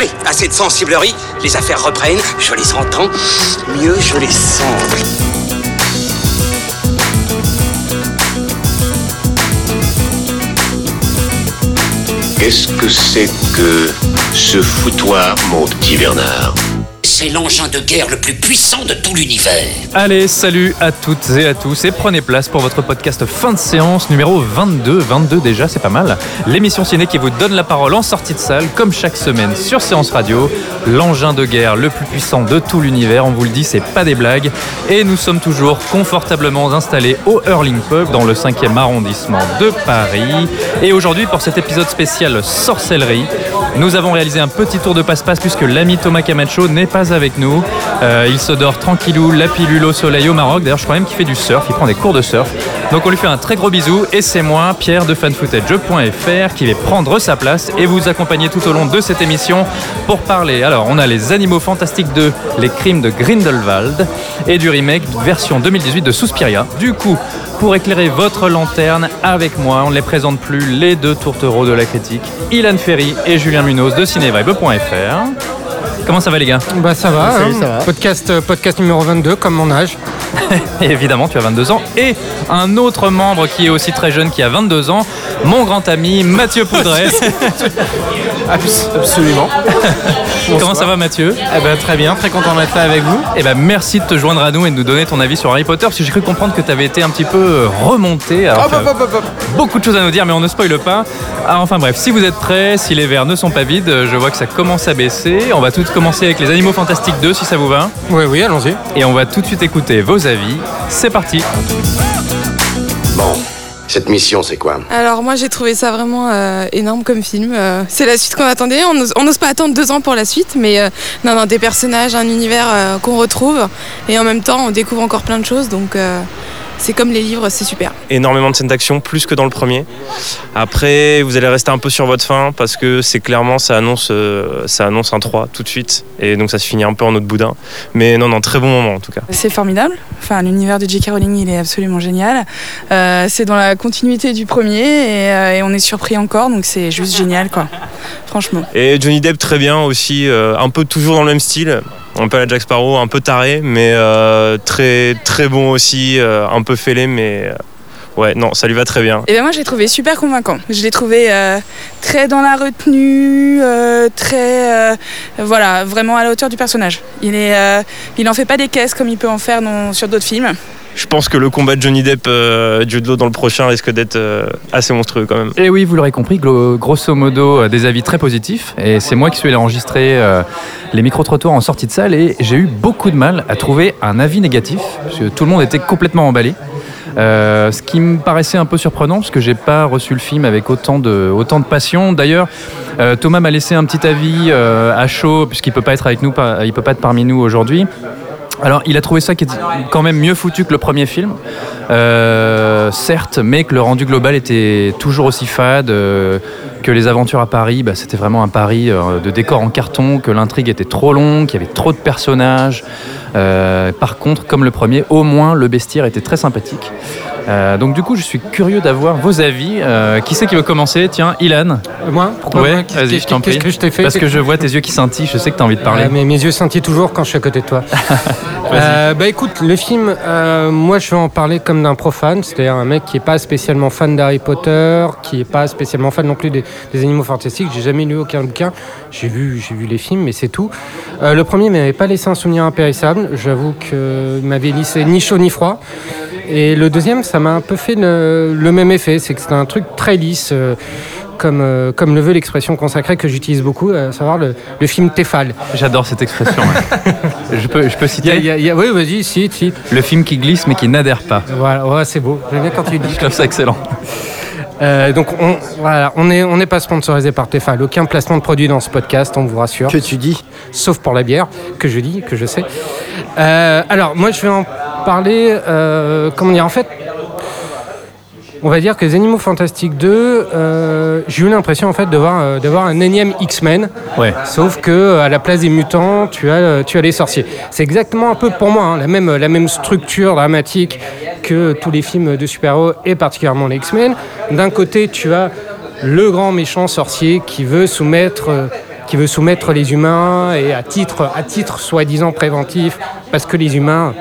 Allez, assez de sensiblerie, les affaires reprennent, je les entends, mieux je les sens. Qu'est-ce que c'est que ce foutoir, mon petit Bernard ? C'est l'engin de guerre le plus puissant de tout l'univers. Allez, salut à toutes et à tous et prenez place pour votre podcast Fin de Séance numéro 22. 22 déjà, c'est pas mal. L'émission ciné qui vous donne la parole en sortie de salle, comme chaque semaine sur Séance Radio. L'engin de guerre le plus puissant de tout l'univers, on vous le dit, c'est pas des blagues. Et nous sommes toujours confortablement installés au Hurling Pub dans le 5e arrondissement de Paris. Et aujourd'hui, pour cet épisode spécial sorcellerie, nous avons réalisé un petit tour de passe-passe puisque l'ami Thomas Camacho n'est pas avec nous. Il se dort tranquillou, la pilule au soleil au Maroc. D'ailleurs, je crois même qu'il fait du surf, il prend des cours de surf. Donc on lui fait un très gros bisou et c'est moi, Pierre de FanFootage.fr, qui vais prendre sa place et vous accompagner tout au long de cette émission pour parler. Alors, on a les Animaux Fantastiques 2, les Crimes de Grindelwald et du remake version 2018 de Suspiria. Du coup, pour éclairer votre lanterne avec moi, on ne les présente plus, les deux tourtereaux de la critique, Ilan Ferry et Julien Munoz de Cinevibe.fr. Comment ça va les gars ? Bah ça va, salut, ça va. Podcast numéro 22 comme mon âge. Évidemment, tu as 22 ans. Et un autre membre qui est aussi très jeune, qui a 22 ans, mon grand ami Mathieu Poudret. Absolument. Comment ça va Mathieu ? Eh ben, très bien, très content d'être là avec vous. Eh ben, merci de te joindre à nous et de nous donner ton avis sur Harry Potter, parce que j'ai cru comprendre que tu avais été un petit peu remonté. Alors, hop. Beaucoup de choses à nous dire, mais on ne spoile pas. Alors, enfin bref, si vous êtes prêts, si les verres ne sont pas vides, je vois que ça commence à baisser. On va tout de commencer avec les Animaux Fantastiques 2, si ça vous va. Oui, allons-y. Et on va tout de suite écouter vos avis. C'est parti. Bon, cette mission, c'est quoi ? Alors moi, j'ai trouvé ça vraiment énorme comme film. C'est la suite qu'on attendait. On n'ose pas attendre 2 ans pour la suite, mais non, des personnages, un univers qu'on retrouve. Et en même temps, on découvre encore plein de choses, donc... C'est comme les livres, c'est super. Énormément de scènes d'action, plus que dans le premier. Après, vous allez rester un peu sur votre faim parce que c'est clairement, ça annonce un 3 tout de suite. Et donc ça se finit un peu en eau de boudin. Mais non, très bon moment en tout cas. C'est formidable. Enfin, l'univers de J.K. Rowling, il est absolument génial. C'est dans la continuité du premier et on est surpris encore. Donc c'est juste génial quoi, franchement. Et Johnny Depp très bien aussi, un peu toujours dans le même style. Un peu à la Jack Sparrow, un peu taré, mais très très bon aussi, un peu fêlé, mais ça lui va très bien. Et ben moi je l'ai trouvé super convaincant. Je l'ai trouvé très dans la retenue, vraiment à la hauteur du personnage. Il en fait pas des caisses comme il peut en faire sur d'autres films. Je pense que le combat de Johnny Depp Jude Law dans le prochain risque d'être assez monstrueux quand même. Et oui, vous l'aurez compris, grosso modo, des avis très positifs. Et c'est moi qui suis allé enregistrer les micro-trottoirs en sortie de salle et j'ai eu beaucoup de mal à trouver un avis négatif parce que tout le monde était complètement emballé. Ce qui me paraissait un peu surprenant parce que j'ai pas reçu le film avec autant de passion. D'ailleurs, Thomas m'a laissé un petit avis à chaud puisqu'il peut pas être avec nous, il peut pas être parmi nous aujourd'hui. Alors, il a trouvé ça qui est quand même mieux foutu que le premier film, certes, mais que le rendu global était toujours aussi fade, que les aventures à Paris, c'était vraiment un Paris de décor en carton, que l'intrigue était trop longue, qu'il y avait trop de personnages. Par contre, comme le premier, au moins le bestiaire était très sympathique. Donc du coup, je suis curieux d'avoir vos avis. Qui c'est qui veut commencer ? Tiens, Ilan. Moi ? Pourquoi ? Ouais, vas-y, je t'en prie. Qu'est-ce que je t'ai fait ? Parce que je vois tes yeux qui scintillent, je sais que t'as envie de parler. Mais mes yeux scintillent toujours quand je suis à côté de toi. Écoute, le film, moi je vais en parler comme d'un profane, c'est-à-dire un mec qui n'est pas spécialement fan d'Harry Potter, qui n'est pas spécialement fan non plus des Animaux Fantastiques. J'ai jamais lu aucun bouquin, j'ai vu les films, mais c'est tout. Le premier ne m'avait pas laissé un souvenir impérissable, j'avoue qu'il m'avait laissé ni chaud ni froid. Et le deuxième, ça m'a un peu fait le même effet, c'est que c'était un truc très lisse, comme le veut l'expression consacrée que j'utilise beaucoup, à savoir le film Tefal. J'adore cette expression. Ouais. Je peux citer. Oui, vas-y, cite. Le film qui glisse mais qui n'adhère pas. Voilà, ouais, c'est beau. J'aime bien quand tu dis. Je trouve ça excellent. Donc on n'est pas sponsorisé par Tefal, aucun placement de produit dans ce podcast, on vous rassure. Que tu dis, sauf pour la bière que je sais. Alors moi je vais en parler. On va dire que les Animaux Fantastiques 2, j'ai eu l'impression en fait d'avoir un énième X-Men, ouais. Sauf que à la place des mutants, tu as les sorciers. C'est exactement un peu pour moi la même structure dramatique que tous les films de super-héros et particulièrement les X-Men. D'un côté, tu as le grand méchant sorcier qui veut soumettre qui veut soumettre les humains et à titre soi-disant préventif, parce que les humains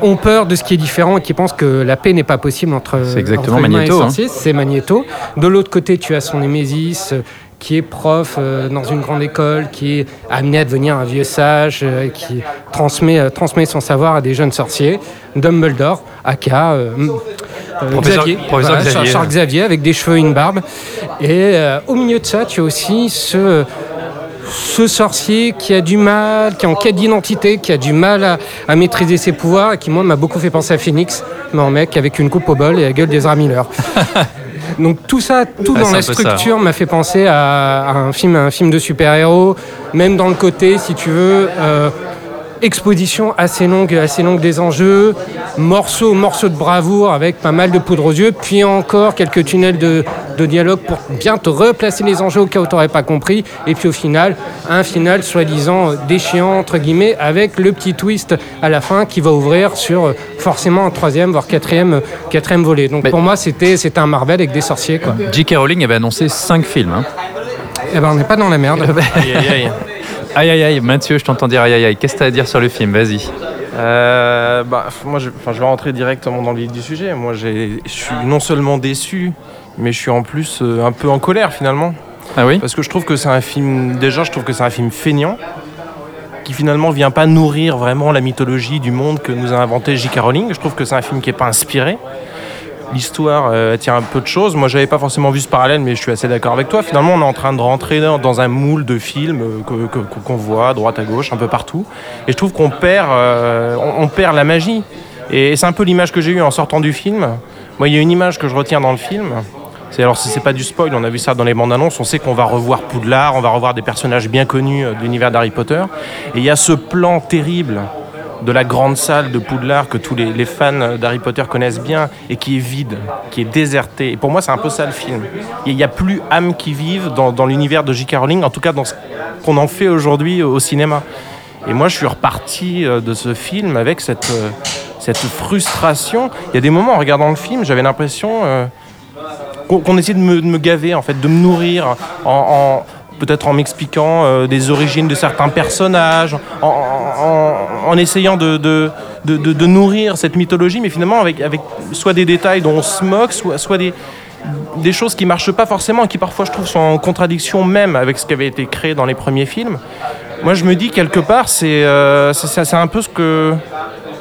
ont peur de ce qui est différent et qui pensent que la paix n'est pas possible entre humains et sorciers. C'est Magnéto. De l'autre côté, tu as son Némésis qui est prof dans une grande école, qui est amené à devenir un vieux sage, qui transmet son savoir à des jeunes sorciers. Dumbledore, aka Xavier. Charles Xavier, avec des cheveux et une barbe. Et au milieu de ça, tu as aussi ce sorcier qui a du mal, qui est en quête d'identité, qui a du mal à maîtriser ses pouvoirs, et qui, moi, m'a beaucoup fait penser à Phoenix, mais en mec avec une coupe au bol et la gueule d'Ezra Miller. Donc tout dans la structure m'a fait penser à un film de super-héros, même dans le côté, si tu veux, exposition assez longue des enjeux, morceaux de bravoure avec pas mal de poudre aux yeux, puis encore quelques tunnels de dialogue pour bien te replacer les enjeux au cas où t'aurais pas compris, et puis au final, un final soi-disant déchirant entre guillemets, avec le petit twist à la fin qui va ouvrir sur forcément un troisième voire quatrième volet. Donc pour moi c'était un Marvel avec des sorciers, quoi. J.K. Rowling avait annoncé 5 films. Hein. Eh ben on n'est pas dans la merde. Aïe. Aïe, Mathieu, je t'entends dire aïe, qu'est-ce que t'as à dire sur le film ? Vas-y. Moi, je vais rentrer directement dans le vif du sujet. Moi, je suis non seulement déçu, mais je suis en plus un peu en colère, finalement. Ah oui ? Parce que je trouve que c'est un film feignant, qui finalement vient pas nourrir vraiment la mythologie du monde que nous a inventé J.K. Rowling. Je trouve que c'est un film qui est pas inspiré. L'histoire tient un peu de choses. Moi, j'avais pas forcément vu ce parallèle, mais je suis assez d'accord avec toi. Finalement, on est en train de rentrer dans un moule de films qu'on voit droite à gauche, un peu partout. Et je trouve qu'on perd, la magie. Et c'est un peu l'image que j'ai eue en sortant du film. Moi, il y a une image que je retiens dans le film. Alors, si c'est pas du spoil, on a vu ça dans les bandes annonces. On sait qu'on va revoir Poudlard, on va revoir des personnages bien connus de l'univers d'Harry Potter. Et il y a ce plan terrible de la grande salle de Poudlard que tous les fans d'Harry Potter connaissent bien et qui est vide, qui est désertée. Et pour moi, c'est un peu ça le film. Il n'y a plus âme qui vive dans l'univers de J.K. Rowling, en tout cas dans ce qu'on en fait aujourd'hui au cinéma. Et moi, je suis reparti de ce film avec cette frustration. Il y a des moments, en regardant le film, j'avais l'impression qu'on essayait de me gaver, en fait, de me nourrir peut-être en m'expliquant des origines de certains personnages, en essayant de nourrir cette mythologie, mais finalement avec soit des détails dont on se moque, soit des choses qui ne marchent pas forcément et qui parfois, je trouve, sont en contradiction même avec ce qui avait été créé dans les premiers films. Moi, je me dis, quelque part, c'est un peu ce que...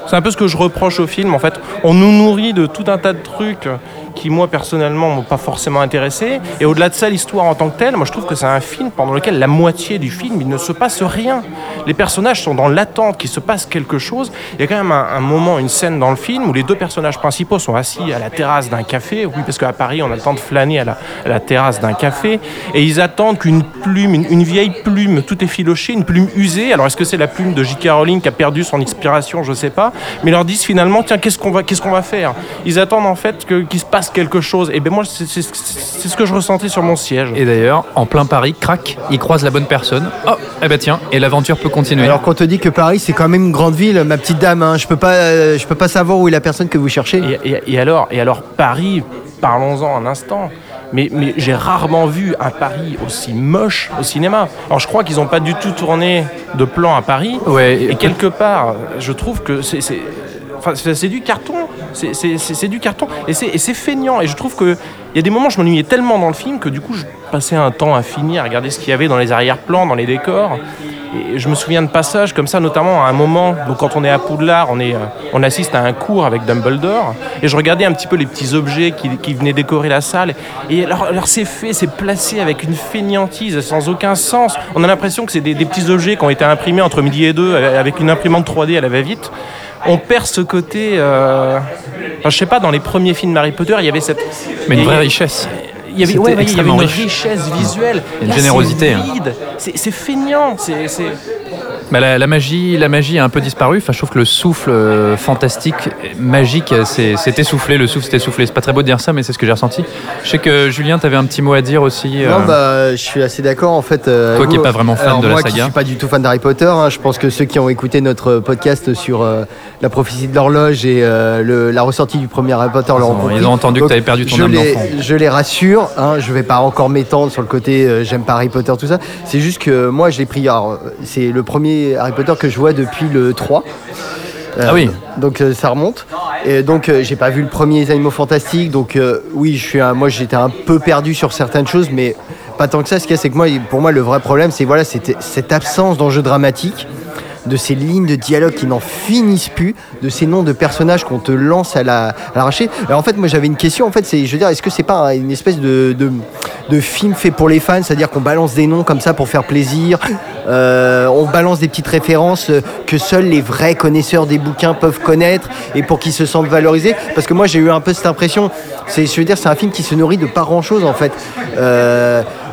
C'est un peu ce que je reproche au film, en fait. On nous nourrit de tout un tas de trucs qui, moi, personnellement, m'ont pas forcément intéressé. Et au-delà de ça, l'histoire en tant que telle, moi, je trouve que c'est un film pendant lequel la moitié du film, il ne se passe rien. Les personnages sont dans l'attente qu'il se passe quelque chose. Il y a quand même un moment, une scène dans le film où les deux personnages principaux sont assis à la terrasse d'un café. Oui, parce qu'à Paris, on a le temps de flâner à la terrasse d'un café. Et ils attendent qu'une plume, une vieille plume, tout effilochée, une plume usée. Alors, est-ce que c'est la plume de J.K. Rowling qui a perdu son inspiration ? Je sais pas. Mais ils leur disent finalement, tiens, qu'est-ce qu'on va faire ? Ils attendent en fait qu'il se passe quelque chose. Et bien moi, c'est ce que je ressentais sur mon siège. Et d'ailleurs, en plein Paris, crac, ils croisent la bonne personne. Oh, eh ben tiens, et l'aventure peut continuer. Alors qu'on te dit que Paris, c'est quand même une grande ville, ma petite dame, hein, je peux pas savoir où est la personne que vous cherchez. Et alors Paris, parlons-en un instant. Mais j'ai rarement vu un Paris aussi moche au cinéma. Alors je crois qu'ils n'ont pas du tout tourné de plan à Paris. Ouais, et quelque part, je trouve que c'est du carton. C'est du carton. Et c'est feignant. Et je trouve qu'il y a des moments où je m'ennuyais tellement dans le film que du coup, je passais un temps infini à regarder ce qu'il y avait dans les arrière-plans, dans les décors. Et je me souviens de passages comme ça, notamment à un moment, donc quand on est à Poudlard, on assiste à un cours avec Dumbledore, et je regardais un petit peu les petits objets qui venaient décorer la salle, et alors c'est fait, c'est placé avec une fainéantise sans aucun sens. On a l'impression que c'est des petits objets qui ont été imprimés entre midi et deux avec une imprimante 3D à la va-vite. On perd ce côté... je sais pas, dans les premiers films Harry Potter, il y avait cette... Mais une vraie richesse. Il y avait une richesse visuelle. Une générosité. C'est vide, c'est feignant. Bah, la magie a un peu disparu. Enfin, je trouve que le souffle fantastique, magique, c'est essoufflé. Le souffle s'est essoufflé. C'est pas très beau de dire ça, mais c'est ce que j'ai ressenti. Je sais que Julien, t'avais un petit mot à dire aussi. Non, bah, je suis assez d'accord en fait. Toi qui n'es pas vraiment fan de la saga. Moi, je suis pas du tout fan d'Harry Potter. Hein, je pense que ceux qui ont écouté notre podcast sur la prophétie de l'horloge et la ressortie du premier Harry Potter, ils ont entendu que t'avais perdu ton âme d'enfant. Je les rassure. Hein, je vais pas encore m'étendre sur le côté. J'aime pas Harry Potter, tout ça. C'est juste que moi, je l'ai pris. Alors, c'est le premier Harry Potter que je vois depuis le 3. Ah oui. Donc ça remonte. Et donc j'ai pas vu le premier Animaux Fantastiques. Donc oui, moi j'étais un peu perdu sur certaines choses, mais pas tant que ça. Ce qu'il y a, c'est que pour moi le vrai problème, c'est c'était cette absence d'enjeu dramatique, de ces lignes de dialogue qui n'en finissent plus, de ces noms de personnages qu'on te lance à l'arraché. Alors en fait, moi j'avais une question, en fait, c'est, je veux dire, est-ce que c'est pas une espèce de film fait pour les fans, c'est-à-dire qu'on balance des noms comme ça pour faire plaisir, on balance des petites références que seuls les vrais connaisseurs des bouquins peuvent connaître et pour qu'ils se sentent valorisés, parce que moi j'ai eu un peu cette impression, c'est un film qui se nourrit de pas grand-chose en fait.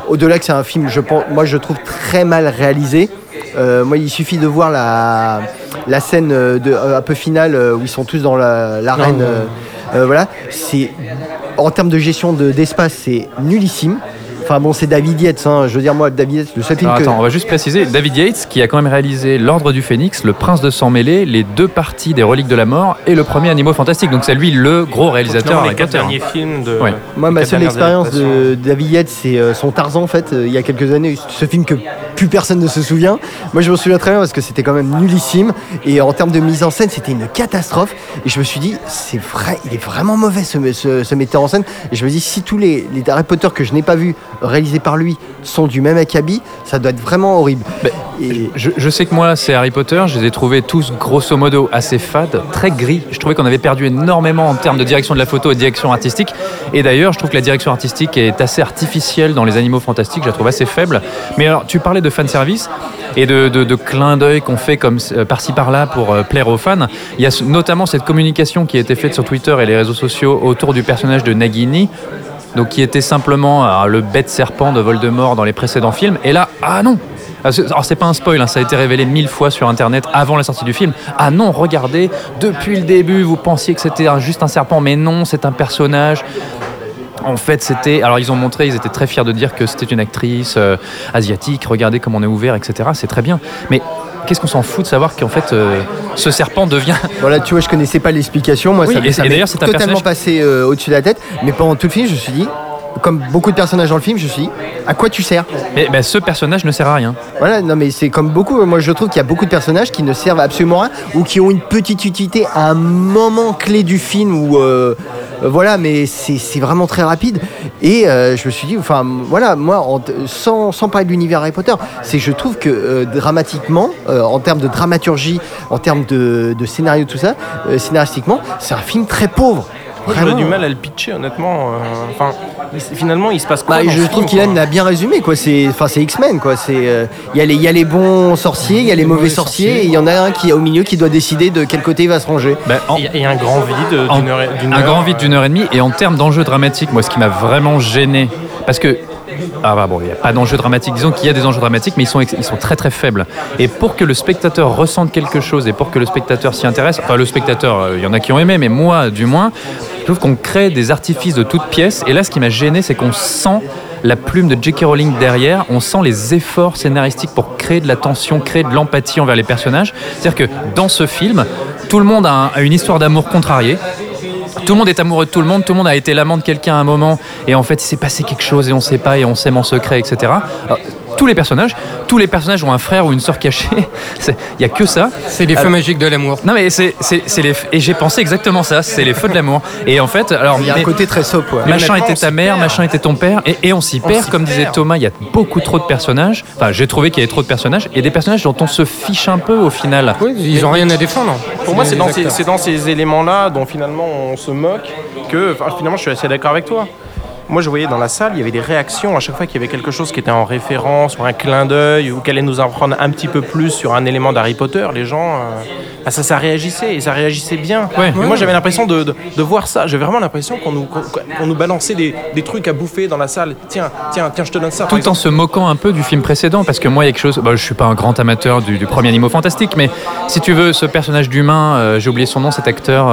Au-delà que c'est un film, je trouve très mal réalisé. Moi, il suffit de voir la scène un peu finale où ils sont tous dans l'arène. Voilà. C'est, en termes de gestion d'espace, c'est nullissime. Enfin bon, c'est David Yates. Hein. Je veux dire, moi, David Yates, le seul film que... Attends, on va juste préciser. David Yates, qui a quand même réalisé L'Ordre du Phénix, Le Prince de Sang Mêlé, les deux parties des Reliques de la Mort et le premier Animaux Fantastiques. Donc c'est lui le gros réalisateur. Les 4 derniers films de... Ouais. Moi, ma seule expérience de David Yates, c'est son Tarzan, en fait, il y a quelques années. Ce film que plus personne ne se souvient. Moi, je me souviens très bien parce que c'était quand même nullissime. Et en termes de mise en scène, c'était une catastrophe. Et je me suis dit, c'est vrai, il est vraiment mauvais ce metteur en scène. Et je me dis, si tous les Harry Potter que je n'ai pas vus réalisés par lui sont du même acabit, ça doit être vraiment horrible. Je sais que moi, c'est Harry Potter, je les ai trouvés tous grosso modo assez fades, très gris. Je trouvais qu'on avait perdu énormément en termes de direction de la photo et de direction artistique. Et d'ailleurs, je trouve que la direction artistique est assez artificielle dans Les Animaux Fantastiques, je la trouve assez faible. Mais alors, tu parlais de fanservice et de clins d'œil qu'on fait comme par-ci par-là pour plaire aux fans. Il y a notamment cette communication qui a été faite sur Twitter et les réseaux sociaux autour du personnage de Nagini. Donc qui était simplement le bête serpent de Voldemort dans les précédents films. Et là, ah non. Alors c'est pas un spoil, hein, ça a été révélé 1000 fois sur internet avant la sortie du film. Ah non, regardez, depuis le début, vous pensiez que c'était juste un serpent, mais non, c'est un personnage. En fait, c'était... Alors, ils ont montré, ils étaient très fiers de dire que c'était une actrice asiatique, regardez comme on est ouvert, etc. C'est très bien. Mais qu'est-ce qu'on s'en fout de savoir qu'en fait, ce serpent devient... Voilà, tu vois, je connaissais pas l'explication. Moi, oui, ça m'est totalement passé au-dessus de la tête. Mais pendant tout le film, je me suis dit... Comme beaucoup de personnages dans le film, je me suis dit, à quoi tu sers ? Mais ben, ce personnage ne sert à rien. Voilà, non mais c'est comme beaucoup. Moi, je trouve qu'il y a beaucoup de personnages qui ne servent absolument à rien ou qui ont une petite utilité à un moment clé du film où, voilà, mais c'est vraiment très rapide. Et je me suis dit, enfin, voilà, moi, sans parler de l'univers Harry Potter, c'est que je trouve que dramatiquement, en termes de dramaturgie, en termes de scénario, tout ça, scénaristiquement, c'est un film très pauvre. J'aurais du mal à le pitcher, honnêtement. Enfin, finalement, il se passe quoi ? Je trouve qu'Ilan l'a bien résumé, quoi. C'est X-Men, quoi. Il y a les bons sorciers, il y a les mauvais sorciers, et il y en a un qui est au milieu qui doit décider de quel côté il va se ranger. Il y a un grand vide d'une heure et demie. Et en termes d'enjeux dramatiques, moi, ce qui m'a vraiment gêné, parce que il n'y a pas d'enjeux dramatiques. Disons qu'il y a des enjeux dramatiques, mais ils sont très très faibles. Et pour que le spectateur ressente quelque chose et pour que le spectateur s'y intéresse, enfin le spectateur, il y en a qui ont aimé, mais moi du moins, je trouve qu'on crée des artifices de toutes pièces. Et là, ce qui m'a gêné, c'est qu'on sent la plume de J.K. Rowling derrière, on sent les efforts scénaristiques pour créer de la tension, créer de l'empathie envers les personnages. C'est-à-dire que dans ce film, tout le monde a une histoire d'amour contrariée. Tout le monde est amoureux de tout le monde a été l'amant de quelqu'un à un moment, et en fait il s'est passé quelque chose et on sait pas, et on s'aime en secret, etc. Alors, tous les personnages ont un frère ou une sœur cachée, il y a que ça. C'est les feux magiques de l'amour. Non mais et j'ai pensé exactement ça, c'est les feux de l'amour. Et en fait, alors il y a un côté très soap. Ouais. Machin était ta mère, machin était ton père, et on s'y perd, comme disait Thomas, il y a beaucoup trop de personnages. Enfin, j'ai trouvé qu'il y avait trop de personnages et des personnages dont on se fiche un peu au final. Oui, ils ont rien à défendre. Pour moi, c'est dans ces éléments-là dont finalement on se moque que, finalement, je suis assez d'accord avec toi. moi je voyais dans la salle, il y avait des réactions à chaque fois qu'il y avait quelque chose qui était en référence ou un clin d'œil ou qu'allait nous apprendre un petit peu plus sur un élément d'Harry Potter, les gens, ça réagissait et ça réagissait bien. Ouais. Moi j'avais l'impression de voir ça, j'avais vraiment l'impression qu'on nous balançait des trucs à bouffer dans la salle. Tiens, je te donne ça. Tout en se moquant un peu du film précédent, parce que moi il y a quelque chose, je suis pas un grand amateur du premier Animaux Fantastiques, mais si tu veux, ce personnage d'humain, j'ai oublié son nom, cet acteur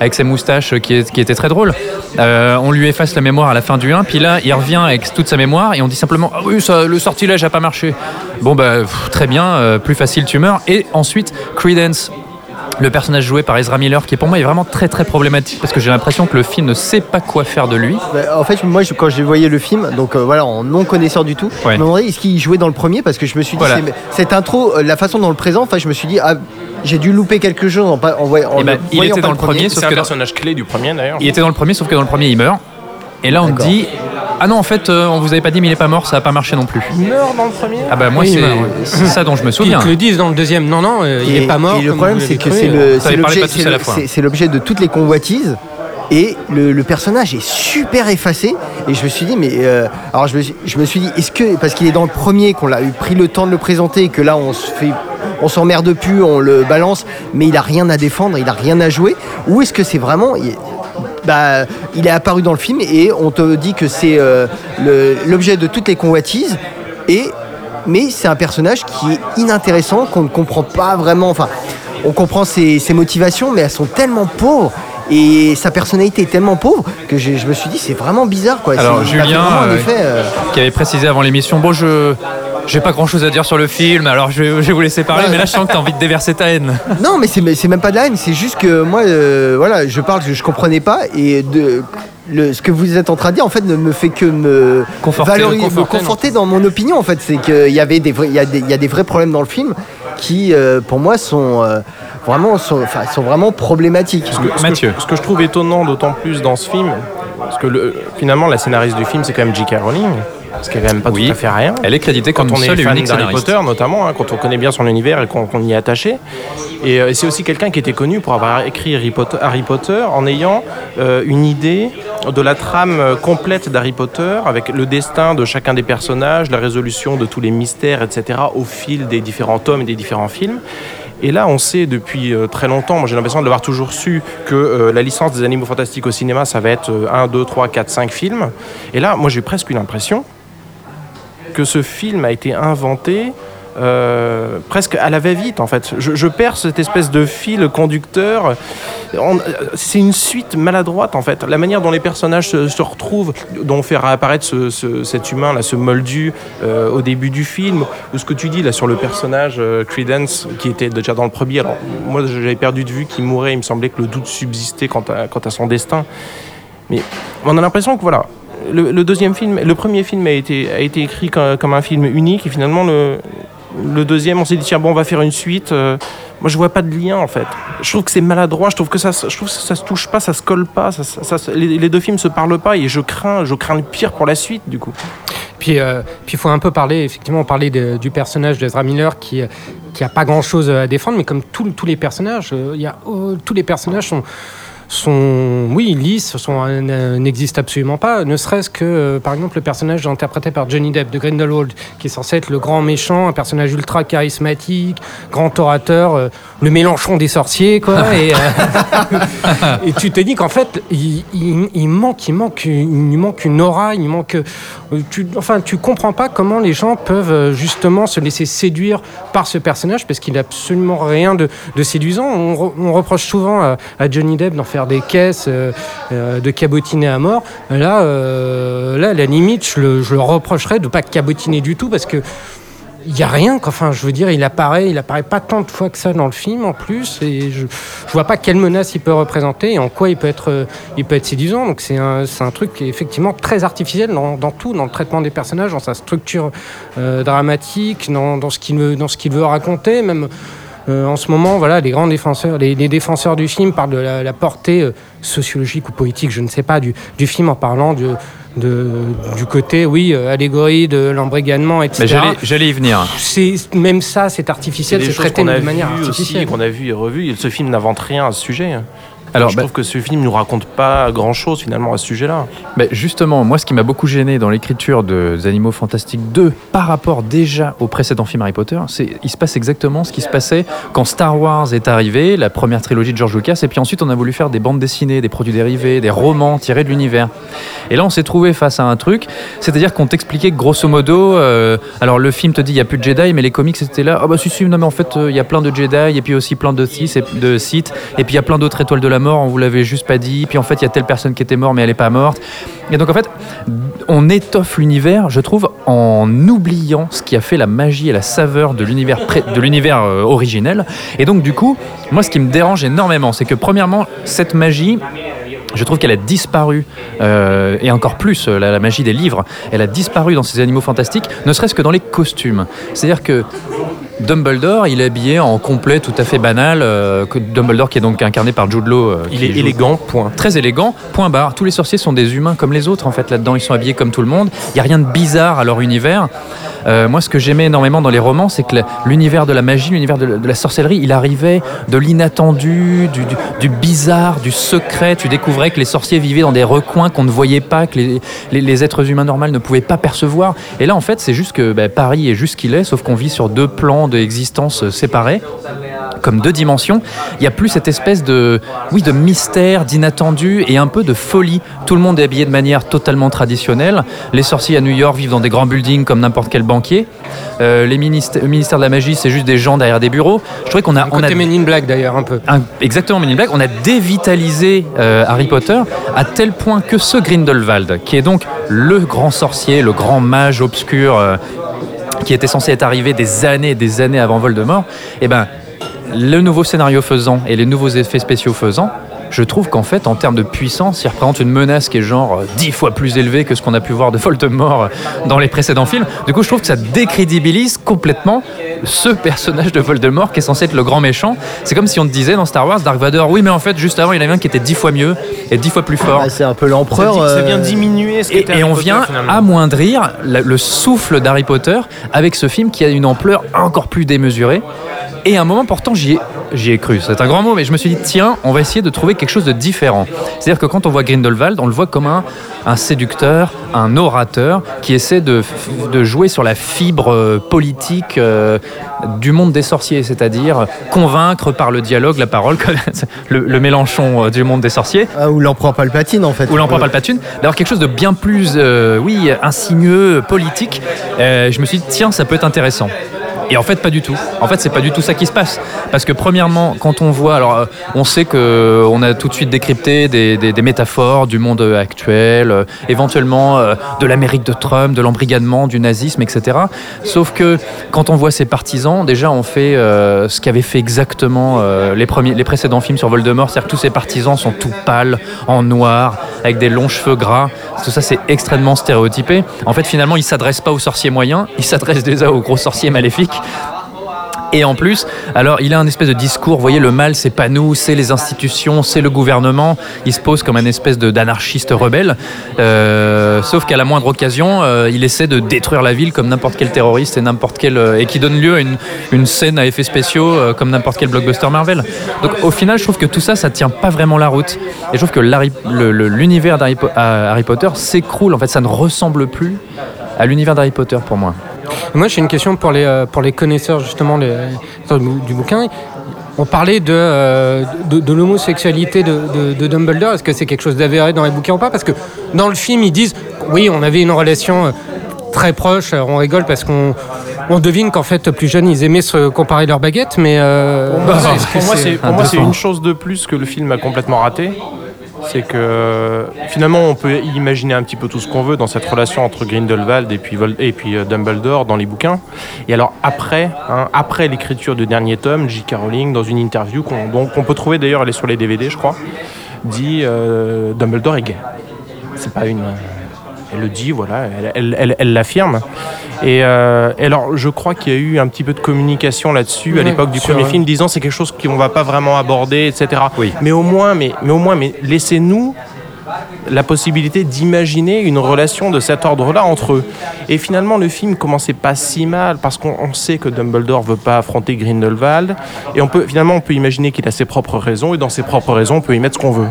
avec ses moustaches qui était très drôle, on lui efface la mémoire à la fin du 1, puis là il revient avec toute sa mémoire et on dit simplement ah oui, ça, le sortilège a pas marché. Bon très bien, plus facile tu meurs. Et ensuite Credence, le personnage joué par Ezra Miller, qui pour moi est vraiment très très problématique, parce que j'ai l'impression que le film ne sait pas quoi faire de lui. En fait moi quand je voyais le film, donc en non connaisseur du tout, je me demandais est-ce qu'il jouait dans le premier, parce que je me suis dit cette intro, la façon dans le présent, enfin je me suis dit j'ai dû louper quelque chose il était dans le premier, sauf que c'est un personnage clé du premier d'ailleurs. Il était dans le premier, sauf que dans le premier il meurt. Et là on dit ah non, en fait on vous avait pas dit, mais il est pas mort, ça a pas marché non plus. Il meurt dans le premier. Ah bah moi oui, c'est ça dont je me souviens. Ils le disent dans le deuxième, il est pas mort. Et le problème c'est que c'est l'objet de toutes les convoitises. Et le personnage est super effacé. Et je me suis dit, mais alors je me suis dit, est-ce que parce qu'il est dans le premier qu'on l'a eu pris le temps de le présenter et que là on s'emmerde plus, on le balance, mais il a rien à défendre, il a rien à jouer, ou est-ce que c'est vraiment il est apparu dans le film et on te dit que c'est l'objet de toutes les convoitises mais c'est un personnage qui est inintéressant, qu'on ne comprend pas vraiment. Enfin, on comprend ses motivations, mais elles sont tellement pauvres. Et sa personnalité est tellement pauvre que je me suis dit c'est vraiment bizarre quoi. Alors Julien qui avait précisé avant l'émission, j'ai pas grand chose à dire sur le film, alors je vais vous laisser parler, mais là je sens que t'as envie de déverser ta haine. Non mais c'est même pas de la haine, c'est juste que moi je parle, je comprenais pas, et ce que vous êtes en train de dire en fait ne me fait que me conforter dans mon opinion. En fait c'est qu'il y avait des vrais problèmes dans le film qui pour moi sont sont vraiment problématiques. Ce que je trouve étonnant d'autant plus dans ce film, parce que finalement la scénariste du film c'est quand même J.K. Rowling, parce qu'elle n'a même pas tout à fait rien. Elle est créditée quand on est fan d'Harry Potter notamment, quand on connaît bien son univers et qu'on y est attaché. Et c'est aussi quelqu'un qui était connu pour avoir écrit Harry Potter en ayant une idée de la trame complète d'Harry Potter, avec le destin de chacun des personnages, la résolution de tous les mystères, etc. au fil des différents tomes et des différents films. Et là, on sait depuis très longtemps, moi j'ai l'impression de l'avoir toujours su, que la licence des Animaux Fantastiques au cinéma, ça va être 1, 2, 3, 4, 5 films. Et là, moi j'ai presque eu l'impression que ce film a été inventé presque à la va-vite en fait. Je perds cette espèce de fil conducteur. C'est une suite maladroite en fait. La manière dont les personnages se retrouvent, dont faire apparaître cet humain là, ce moldu au début du film, ou ce que tu dis là sur le personnage Credence qui était déjà dans le premier. Alors moi j'avais perdu de vue qu'il mourait, il me semblait que le doute subsistait quant à son destin. Mais on a l'impression que le deuxième film, le premier film a été écrit comme un film unique, et finalement le deuxième, on s'est dit tiens bon on va faire une suite. Moi je vois pas de lien en fait. Je trouve que c'est maladroit, je trouve que ça se touche pas, ça se colle pas, les deux films se parlent pas, et je crains le pire pour la suite du coup. Puis il faut un peu parler, effectivement, du personnage d'Ezra Miller qui a pas grand chose à défendre, mais comme tous les personnages, tous les personnages sont lisses, n'existent absolument pas, ne serait-ce que par exemple le personnage interprété par Johnny Depp de Grindelwald, qui est censé être le grand méchant, un personnage ultra charismatique, grand orateur, le Mélenchon des sorciers quoi. Et tu te dis qu'en fait il manque une aura, tu comprends pas comment les gens peuvent justement se laisser séduire par ce personnage, parce qu'il n'a absolument rien de séduisant. On reproche souvent à Johnny Depp d'en faire des caisses, de cabotiner à mort. Là, à la limite, je le reprocherais de pas cabotiner du tout, parce que il y a rien. Il apparaît pas tant de fois que ça dans le film en plus, et je vois pas quelle menace il peut représenter et en quoi il peut être séduisant. Donc c'est un truc qui est effectivement très artificiel dans le traitement des personnages, dans sa structure dramatique, dans ce qu'il veut raconter, même. En ce moment, les grands défenseurs, les défenseurs du film parlent de la portée sociologique ou politique, je ne sais pas, du film, en parlant du côté, allégorie de l'embrigadement, etc. Mais j'allais y venir. Même ça, c'est artificiel, c'est traité de manière artificielle. C'est des choses qu'on a vues et revues. Ce film n'invente rien à ce sujet. Alors, je trouve que ce film ne nous raconte pas grand-chose finalement à ce sujet-là. Justement, moi ce qui m'a beaucoup gêné dans l'écriture des Animaux Fantastiques 2 par rapport déjà au précédent film Harry Potter, c'est qu'il se passe exactement ce qui se passait quand Star Wars est arrivé, la première trilogie de George Lucas, et puis ensuite on a voulu faire des bandes dessinées, des produits dérivés, des romans tirés de l'univers. Et là on s'est trouvé face à un truc, c'est-à-dire qu'on t'expliquait que grosso modo, alors le film te dit il n'y a plus de Jedi, mais les comics c'était là, non mais en fait il y a plein de Jedi, et puis aussi plein de Sith, et puis il y a plein d'autres étoiles de la mort, on vous l'avait juste pas dit, puis en fait il y a telle personne qui était morte mais elle est pas morte. Et donc en fait, on étoffe l'univers, je trouve, en oubliant ce qui a fait la magie et la saveur de l'univers, originel. Et donc du coup, moi ce qui me dérange énormément, c'est que premièrement, cette magie... Je trouve qu'elle a disparu, et encore plus, la magie des livres, elle a disparu dans ces Animaux Fantastiques, ne serait-ce que dans les costumes. C'est-à-dire que Dumbledore, il est habillé en complet tout à fait banal, Dumbledore qui est donc incarné par Jude Law. Il est élégant, point. Très élégant, point barre. Tous les sorciers sont des humains comme les autres, en fait, là-dedans, ils sont habillés comme tout le monde. Il n'y a rien de bizarre à leur univers. Moi, ce que j'aimais énormément dans les romans, c'est que l'univers de la magie, l'univers de la sorcellerie, il arrivait de l'inattendu, du bizarre, du secret. Tu découvrais que les sorciers vivaient dans des recoins qu'on ne voyait pas, que les êtres humains normaux ne pouvaient pas percevoir. Et là, en fait, c'est juste que Paris est juste ce qu'il est, sauf qu'on vit sur deux plans d'existence séparés, comme deux dimensions. Il n'y a plus cette espèce de mystère, d'inattendu et un peu de folie. Tout le monde est habillé de manière totalement traditionnelle. Les sorciers à New York vivent dans des grands buildings comme n'importe quel banquier. Les ministères de la magie, c'est juste des gens derrière des bureaux. Je trouvais qu'on a... Côté Men in Black d'ailleurs, un peu. Exactement, Men in Black. On a dévitalisé Harry Potter à tel point que ce Grindelwald, qui est donc le grand sorcier, le grand mage obscur qui était censé être arrivé des années avant Voldemort, le nouveau scénario faisant et les nouveaux effets spéciaux faisant, je trouve qu'en fait, en termes de puissance, il représente une menace qui est 10 fois plus élevée que ce qu'on a pu voir de Voldemort dans les précédents films. Du coup, je trouve que ça décrédibilise complètement ce personnage de Voldemort qui est censé être le grand méchant. C'est comme si on te disait dans Star Wars, Dark Vador, oui mais en fait juste avant il y en avait un qui était 10 fois mieux et 10 fois plus fort. C'est un peu l'empereur. Ça vient diminuer ce qu'était Harry Potter. Et on vient amoindrir le souffle d'Harry Potter avec ce film qui a une ampleur encore plus démesurée. Et à un moment, pourtant, j'y ai cru. C'est un grand mot, mais je me suis dit, tiens, on va essayer de trouver quelque chose de différent. C'est-à-dire que quand on voit Grindelwald, on le voit comme un séducteur, un orateur, qui essaie de jouer sur la fibre politique du monde des sorciers, c'est-à-dire convaincre par le dialogue, la parole, le Mélenchon du monde des sorciers. Ah, ou l'empereur Palpatine, en fait. Ou l'empereur Palpatine. D'avoir quelque chose de bien plus, insigneux, politique. Je me suis dit, tiens, ça peut être intéressant. Et en fait, pas du tout. En fait, c'est pas du tout ça qui se passe. Parce que premièrement, quand on voit... Alors, on sait qu'on a tout de suite décrypté des métaphores du monde actuel, éventuellement de l'Amérique de Trump, de l'embrigadement, du nazisme, etc. Sauf que quand on voit ces partisans, déjà, on fait ce qu'avaient fait exactement les précédents films sur Voldemort. C'est-à-dire que tous ces partisans sont tout pâles, en noir, avec des longs cheveux gras. Tout ça, c'est extrêmement stéréotypé. En fait, finalement, ils ne s'adressent pas aux sorciers moyens, ils s'adressent déjà aux gros sorciers maléfiques. Et en plus, alors il a un espèce de discours, vous voyez, le mal c'est pas nous, c'est les institutions, c'est le gouvernement. Il se pose comme un espèce d'anarchiste rebelle, sauf qu'à la moindre occasion, il essaie de détruire la ville comme n'importe quel terroriste et qui donne lieu à une scène à effets spéciaux comme n'importe quel blockbuster Marvel. Donc au final, je trouve que tout ça, ça tient pas vraiment la route. Et je trouve que l'univers d'Harry Potter s'écroule. En fait, ça ne ressemble plus à l'univers d'Harry Potter pour moi. Moi, j'ai une question pour les connaisseurs justement du bouquin. On parlait de l'homosexualité de Dumbledore. Est-ce que c'est quelque chose d'avéré dans les bouquins ou pas ? Parce que dans le film, ils disent oui, on avait une relation très proche. On rigole parce qu'on devine qu'en fait, plus jeunes, ils aimaient se comparer leurs baguettes. Mais pour moi, c'est une chose de plus que le film a complètement raté. C'est que finalement on peut imaginer un petit peu tout ce qu'on veut dans cette relation entre Grindelwald et puis Dumbledore dans les bouquins. Et alors après l'écriture du dernier tome, J.K. Rowling, dans une interview qu'on peut trouver d'ailleurs, elle est sur les DVD je crois, dit Dumbledore est gay. C'est pas une... Elle le dit, voilà, elle l'affirme. Et alors, je crois qu'il y a eu un petit peu de communication là-dessus à l'époque du premier film, disant c'est quelque chose qu'on ne va pas vraiment aborder, etc. Oui. Mais au moins, laissez-nous la possibilité d'imaginer une relation de cet ordre-là entre eux. Et finalement, le film commençait pas si mal, parce qu'on sait que Dumbledore veut pas affronter Grindelwald, et on peut imaginer qu'il a ses propres raisons, et dans ses propres raisons, on peut y mettre ce qu'on veut.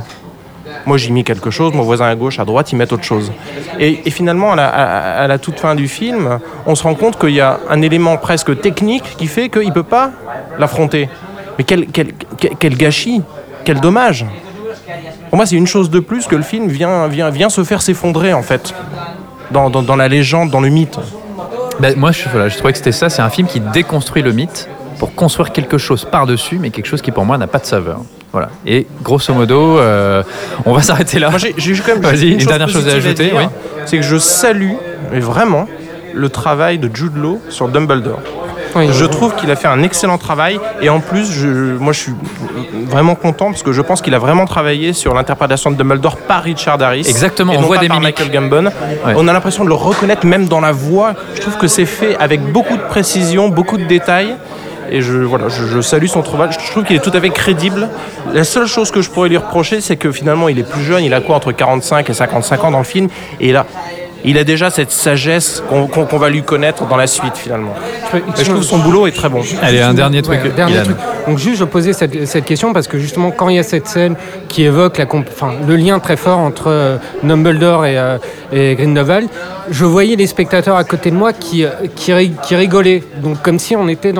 Moi, j'y mets quelque chose, mon voisin à gauche, à droite, ils mettent autre chose. Et finalement, à la toute fin du film, on se rend compte qu'il y a un élément presque technique qui fait qu'il ne peut pas l'affronter. Mais quel gâchis, quel dommage. Pour moi, c'est une chose de plus que le film vient se faire s'effondrer, en fait, dans la légende, dans le mythe. Ben, moi, je trouvais que c'était ça, c'est un film qui déconstruit le mythe pour construire quelque chose par-dessus, mais quelque chose qui, pour moi, n'a pas de saveur. Voilà. Et grosso modo, on va s'arrêter là. Moi, j'ai quand même Vas-y, une dernière chose à ajouter. Oui. C'est que je salue, mais vraiment, le travail de Jude Law sur Dumbledore. Oui. Je trouve qu'il a fait un excellent travail. Et en plus, moi, je suis vraiment content parce que je pense qu'il a vraiment travaillé sur l'interprétation de Dumbledore par Richard Harris. Exactement, on voit des mimiques. Michael Gambon. Ouais. On a l'impression de le reconnaître même dans la voix. Je trouve que c'est fait avec beaucoup de précision, beaucoup de détails. Et je salue son travail. Je trouve qu'il est tout à fait crédible. La seule chose que je pourrais lui reprocher, c'est que finalement, il est plus jeune. Il a quoi, entre 45 et 55 ans dans le film. Et il a déjà cette sagesse qu'on va lui connaître dans la suite, finalement. Je trouve que son boulot est très bon. Allez, un dernier truc. Ouais, dernier truc. Donc juste, je posais cette question parce que justement, quand il y a cette scène qui évoque le lien très fort entre Dumbledore et Grindelwald, je voyais les spectateurs à côté de moi qui rigolaient. Donc comme si on était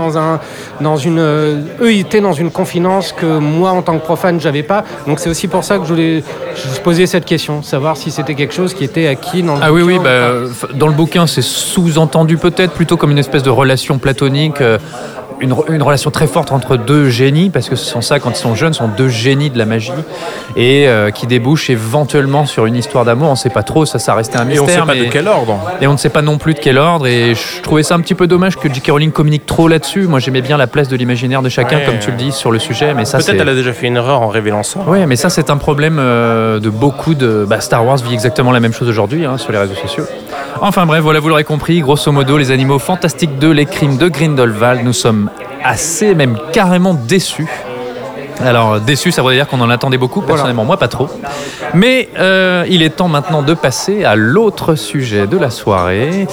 eux étaient dans une confidence que moi, en tant que profane, j'avais pas. Donc c'est aussi pour ça que je posais cette question, savoir si c'était quelque chose qui était acquis dans le bouquin. Oui, dans le bouquin, c'est sous-entendu peut-être plutôt comme une espèce de relation platonique. Une relation très forte entre deux génies, parce que ce sont ça, quand ils sont jeunes, sont deux génies de la magie, et qui débouchent éventuellement sur une histoire d'amour. On ne sait pas trop, ça restait un mystère. Et on ne sait pas de quel ordre. Et on ne sait pas non plus de quel ordre, et je trouvais ça un petit peu dommage que J.K. Rowling communique trop là-dessus. Moi, j'aimais bien la place de l'imaginaire de chacun, ouais, comme tu le dis, sur le sujet. Mais ça, peut-être elle a déjà fait une erreur en révélant ça. Oui, mais ça, c'est un problème de beaucoup de... Star Wars vit exactement la même chose aujourd'hui, hein, sur les réseaux sociaux. Enfin bref, voilà, vous l'aurez compris, grosso modo, les animaux fantastiques 2, les crimes de Grindelwald, nous sommes assez, même carrément déçus. Alors déçus, ça voudrait dire qu'on en attendait beaucoup, personnellement, voilà. Moi pas trop. Mais il est temps maintenant de passer à l'autre sujet de la soirée,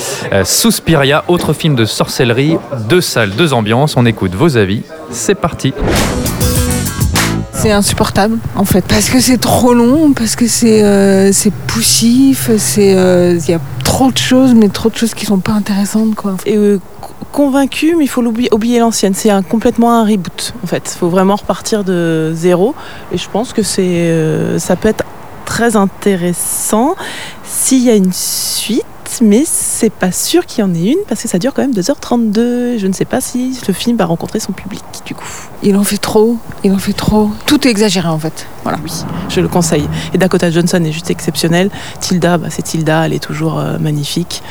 Suspiria, autre film de sorcellerie, 2 salles, 2 ambiances, on écoute vos avis, c'est parti. C'est insupportable en fait, parce que c'est trop long, parce que c'est poussif, y a trop de choses, mais trop de choses qui sont pas intéressantes quoi. Et convaincu, mais il faut oublier l'ancienne, c'est complètement un reboot en fait, il faut vraiment repartir de zéro et je pense que ça peut être très intéressant s'il y a une suite. Mais c'est pas sûr qu'il y en ait une parce que ça dure quand même 2h32. Je ne sais pas si le film va rencontrer son public du coup. Il en fait trop. Tout est exagéré en fait. Voilà. Oui, je le conseille. Et Dakota Johnson est juste exceptionnelle. Tilda, c'est Tilda, elle est toujours magnifique.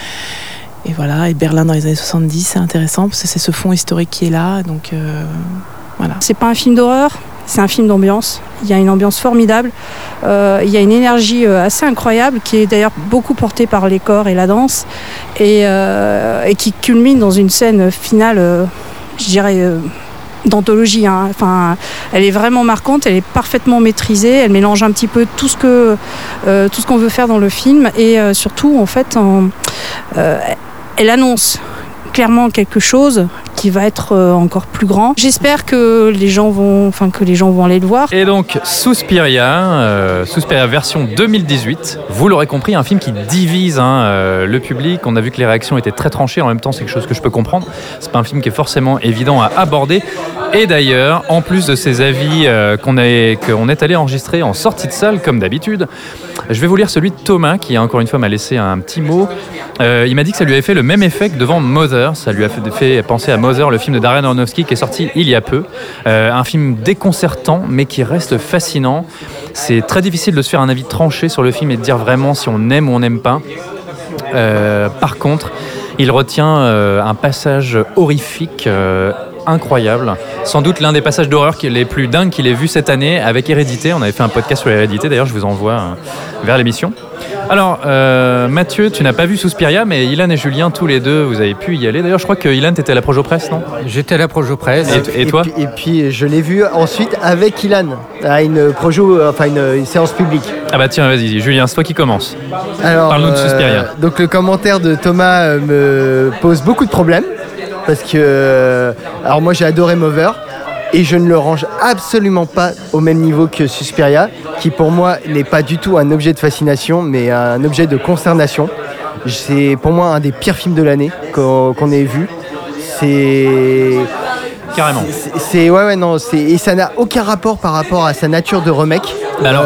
Et voilà, et Berlin dans les années 70, c'est intéressant parce que c'est ce fond historique qui est là. Donc voilà. C'est pas un film d'horreur, c'est un film d'ambiance. Il y a une ambiance formidable, il y a une énergie assez incroyable qui est d'ailleurs beaucoup portée par les corps et la danse et qui culmine dans une scène finale, je dirais, d'anthologie. Hein. Enfin, elle est vraiment marquante, elle est parfaitement maîtrisée, elle mélange un petit peu tout ce qu'on veut faire dans le film et surtout, en fait, elle annonce clairement quelque chose qui va être encore plus grand. J'espère que les gens vont aller le voir. Et donc Suspiria version 2018, vous l'aurez compris, un film qui divise le public. On a vu que les réactions étaient très tranchées, en même temps c'est quelque chose que je peux comprendre. C'est pas un film qui est forcément évident à aborder. Et d'ailleurs, en plus de ces avis qu'on est allé enregistrer en sortie de salle, comme d'habitude, je vais vous lire celui de Thomas, qui encore une fois m'a laissé un petit mot. Il m'a dit que ça lui avait fait le même effet que devant Mother. Ça lui a fait penser à Mother, le film de Darren Aronofsky qui est sorti il y a peu. Un film déconcertant, mais qui reste fascinant. C'est très difficile de se faire un avis tranché sur le film et de dire vraiment si on aime ou on n'aime pas. Par contre, il retient un passage horrifique incroyable. Sans doute l'un des passages d'horreur les plus dingues qu'il ait vu cette année avec Hérédité. On avait fait un podcast sur Hérédité, d'ailleurs je vous envoie vers l'émission. Alors Mathieu, tu n'as pas vu Suspiria, mais Ilan et Julien, tous les deux, vous avez pu y aller. D'ailleurs je crois que Ilan, t'étais à la Projopresse, non ? J'étais à la Projopresse. Et toi ? Et puis je l'ai vu ensuite avec Ilan, à une séance publique. Ah bah tiens, vas-y Julien, c'est toi qui commence. Parle-nous de Suspiria. Donc le commentaire de Thomas me pose beaucoup de problèmes. Parce que, alors moi j'ai adoré Mover et je ne le range absolument pas au même niveau que Suspiria, qui pour moi n'est pas du tout un objet de fascination mais un objet de consternation. C'est pour moi un des pires films de l'année qu'on ait vu. C'est... Carrément. C'est ouais non, c'est, et ça n'a aucun rapport par rapport à sa nature de remake. Alors,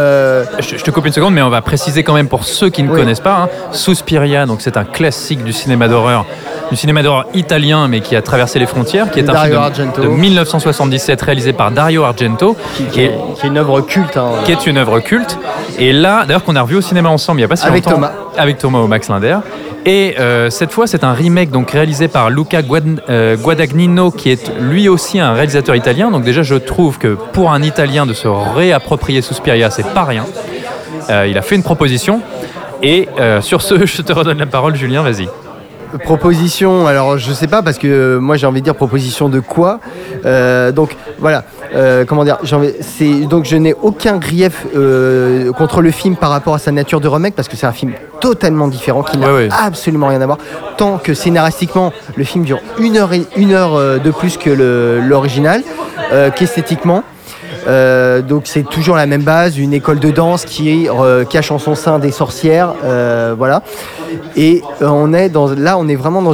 je te coupe une seconde, mais on va préciser quand même pour ceux qui ne connaissent pas. Suspiria, donc c'est un classique du cinéma d'horreur italien, mais qui a traversé les frontières, qui est un film de 1977 réalisé par Dario Argento, qui est une œuvre culte. Qui est une œuvre culte. Et là, d'ailleurs, qu'on a revu au cinéma ensemble il n'y a pas si longtemps. Avec Thomas au Max Linder. Et cette fois, c'est un remake donc réalisé par Luca Guadagnino, qui est lui aussi un réalisateur italien. Donc déjà, je trouve que pour un Italien de se réapproprier Suspiria, c'est pas rien. Il a fait une proposition. Et sur ce, je te redonne la parole, Julien, vas-y. Proposition, alors je sais pas, parce que moi j'ai envie de dire proposition de quoi. Donc voilà, donc je n'ai aucun grief contre le film par rapport à sa nature de remake, parce que c'est un film totalement différent qui n'a absolument rien à voir. Tant que scénaristiquement, le film dure une heure de plus que l'original, qu'esthétiquement. Donc c'est toujours la même base, une école de danse qui cache en son sein des sorcières, voilà. Et on est vraiment dans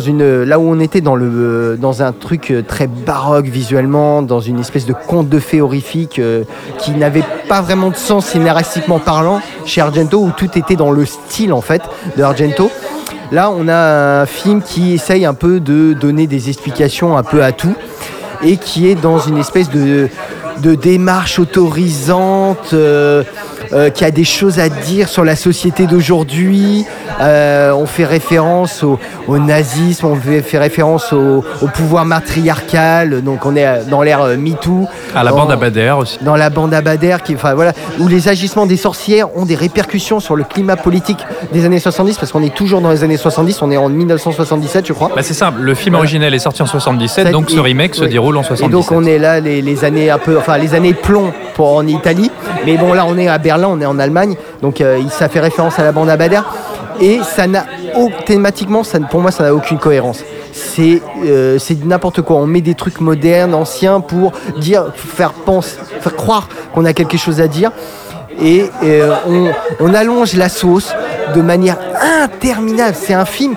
un truc très baroque visuellement, dans une espèce de conte de fées horrifique qui n'avait pas vraiment de sens scénaristiquement parlant chez Argento, où tout était dans le style en fait de Argento. Là on a un film qui essaye un peu de donner des explications un peu à tout, et qui est dans une espèce de démarche autorisante, qui a des choses à dire sur la société d'aujourd'hui. On fait référence au nazisme, on fait référence au pouvoir matriarcal, donc on est dans l'ère MeToo. À la bande à Baader aussi. Dans la bande à Baader, où les agissements des sorcières ont des répercussions sur le climat politique des années 70, parce qu'on est toujours dans les années 70, on est en 1977 je crois. Bah c'est simple, le film originel est sorti en 77, donc ce remake se déroule en 77. Et donc on est là, les années un peu, les années plomb en Italie, mais bon là on est à Berlin, on est en Allemagne, donc ça fait référence à la bande à Baader. Et ça n'a thématiquement, pour moi, ça n'a aucune cohérence. C'est n'importe quoi. On met des trucs modernes, anciens, pour faire croire qu'on a quelque chose à dire. Et on allonge la sauce de manière interminable. C'est un film,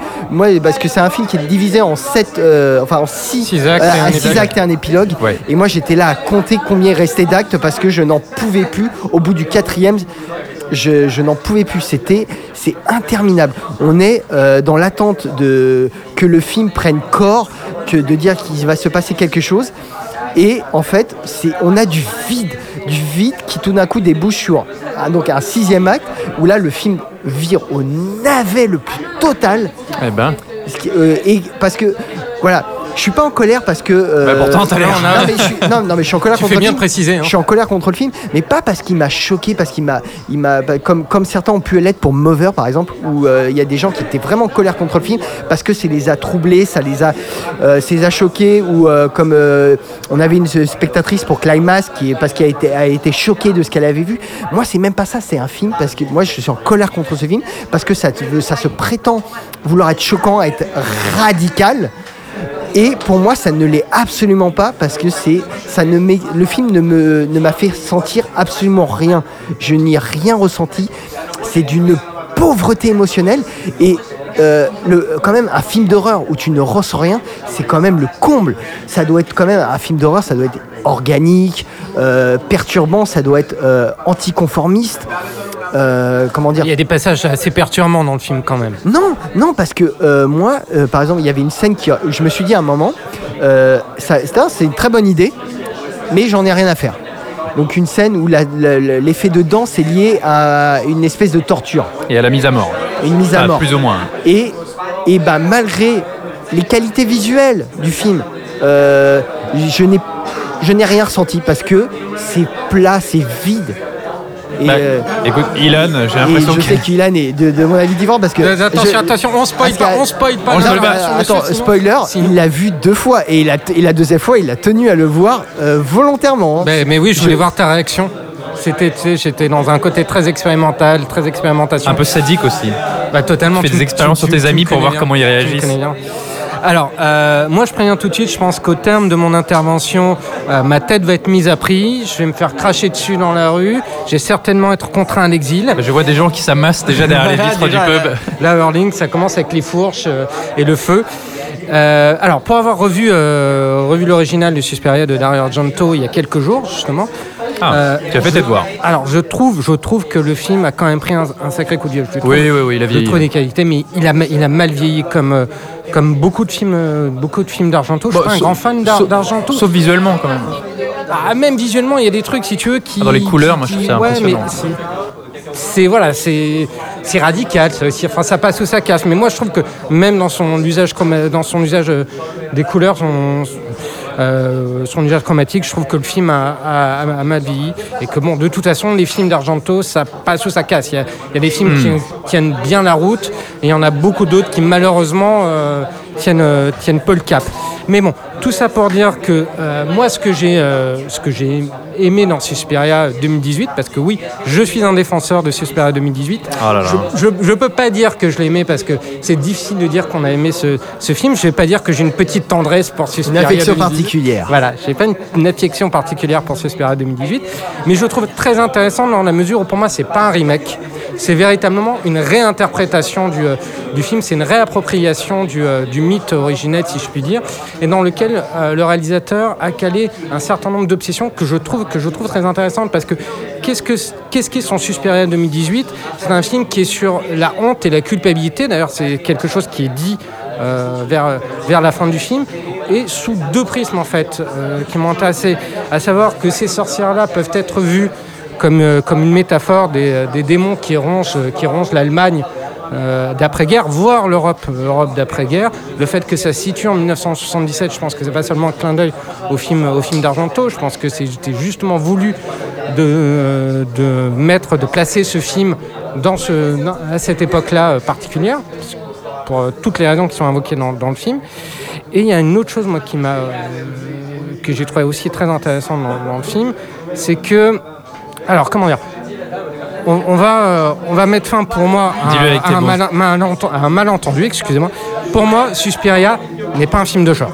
parce que c'est un film qui est divisé en 6 actes et un épilogue. Ouais. Et moi, j'étais là à compter combien il restait d'actes, parce que je n'en pouvais plus. Au bout du 4e, je n'en pouvais plus, c'est interminable. On est dans l'attente que le film prenne corps, que de dire qu'il va se passer quelque chose, et en fait on a du vide qui tout d'un coup débouche sur donc un 6e acte, où là le film vire au navet le plus total. Et parce que voilà, je suis pas en colère parce que. Pourtant, t'as l'air. Non, mais je suis en colère contre le film. Tu fais bien préciser. Hein. Je suis en colère contre le film, mais pas parce qu'il m'a choqué, parce qu'il m'a comme certains ont pu l'être pour Mover par exemple, où il y a des gens qui étaient vraiment en colère contre le film parce que ça les a troublés, ça les a choqués, ou comme on avait une spectatrice pour Climax parce qu'elle a été choquée de ce qu'elle avait vu. Moi, c'est même pas ça. C'est un film parce que moi, je suis en colère contre ce film parce que ça se prétend vouloir être choquant, être radical. Et pour moi, ça ne l'est absolument pas, parce que le film ne m'a fait sentir absolument rien. Je n'ai rien ressenti. C'est d'une pauvreté émotionnelle. Et quand même, un film d'horreur où tu ne ressens rien, c'est quand même le comble. Ça doit être quand même un film d'horreur, ça doit être organique, perturbant, ça doit être anticonformiste. Il y a des passages assez perturbants dans le film quand même. Non, parce que moi, par exemple, il y avait une scène je me suis dit à un moment, c'est une très bonne idée, mais j'en ai rien à faire. Donc une scène où l'effet de danse est lié à une espèce de torture. Et à la mise à mort. Une mise à mort. Plus ou moins. Et malgré les qualités visuelles du film, je n'ai rien ressenti parce que c'est plat, c'est vide. Et bah, écoute, Ilan, j'ai l'impression que. Je sais qu'Ilan est de mon avis divin parce que. Attention, on spoil pas. Spoiler, sinon... il l'a vu deux fois et la deuxième fois, il a tenu à le voir volontairement. Hein. Mais oui, je voulais voir ta réaction. J'étais dans un côté très expérimental, très expérimentation. Un peu sadique aussi. Bah, totalement. Tu fais des expériences sur tes amis pour voir comment ils réagissent. Alors, moi, je préviens tout de suite. Je pense qu'au terme de mon intervention, ma tête va être mise à prix. Je vais me faire cracher dessus dans la rue. J'ai certainement être contraint à l'exil. Je vois des gens qui s'amassent déjà derrière les vitres du pub. Là, Hurling, ça commence avec les fourches et le feu. Alors, pour avoir revu l'original du Suspiria de Dario Argento il y a quelques jours, justement. Tu as fait tes devoirs. Alors, je trouve que le film a quand même pris un sacré coup de vieux. Oui, il a vieilli. Je trouve des qualités, mais il a mal vieilli comme beaucoup de films d'Argento. Je suis pas un grand fan d'Argento. Sauf visuellement, quand même. Ah, même visuellement, il y a des trucs, si tu veux, qui... Dans les couleurs, moi, je trouve ça impressionnant. Mais c'est radical, ça aussi. Enfin, ça passe ou ça casse. Mais moi, je trouve que même dans son usage des couleurs, son usage chromatique, je trouve que le film a mal vieilli et que bon, de toute façon, les films d'Argento, ça passe ou ça casse. Il y a des films qui tiennent bien la route et il y en a beaucoup d'autres qui malheureusement tiennent peu le cap. Mais bon, tout ça pour dire que moi, ce que j'ai aimé dans Suspiria 2018, parce que oui, je suis un défenseur de Suspiria 2018. Oh là là. Je peux pas dire que je l'ai aimé parce que c'est difficile de dire qu'on a aimé ce film. Je vais pas dire que j'ai une petite tendresse pour Suspiria. Une affection 2018. Particulière. Voilà, j'ai pas une affection particulière pour Suspiria 2018, mais je le trouve très intéressant dans la mesure où pour moi c'est pas un remake. C'est véritablement une réinterprétation du film, c'est une réappropriation du mythe originel, si je puis dire, et dans lequel le réalisateur a calé un certain nombre d'obsessions que je trouve très intéressantes, parce que qu'est-ce qu'est son Suspiria 2018 ? C'est un film qui est sur la honte et la culpabilité, d'ailleurs c'est quelque chose qui est dit vers la fin du film, et sous deux prismes en fait qui m'ont intéressé, à savoir que ces sorcières-là peuvent être vues comme une métaphore des démons qui rongent l'Allemagne d'après-guerre, voire l'Europe d'après-guerre. Le fait que ça se situe en 1977, je pense que c'est pas seulement un clin d'œil au film d'Argento, je pense que c'était justement voulu de placer ce film à cette époque-là particulière, pour toutes les raisons qui sont invoquées dans le film. Et il y a une autre chose moi que j'ai trouvé aussi très intéressante dans le film, c'est que, alors comment dire, on va mettre fin pour moi à un malentendu, excusez-moi. Pour moi, Suspiria n'est pas un film de genre.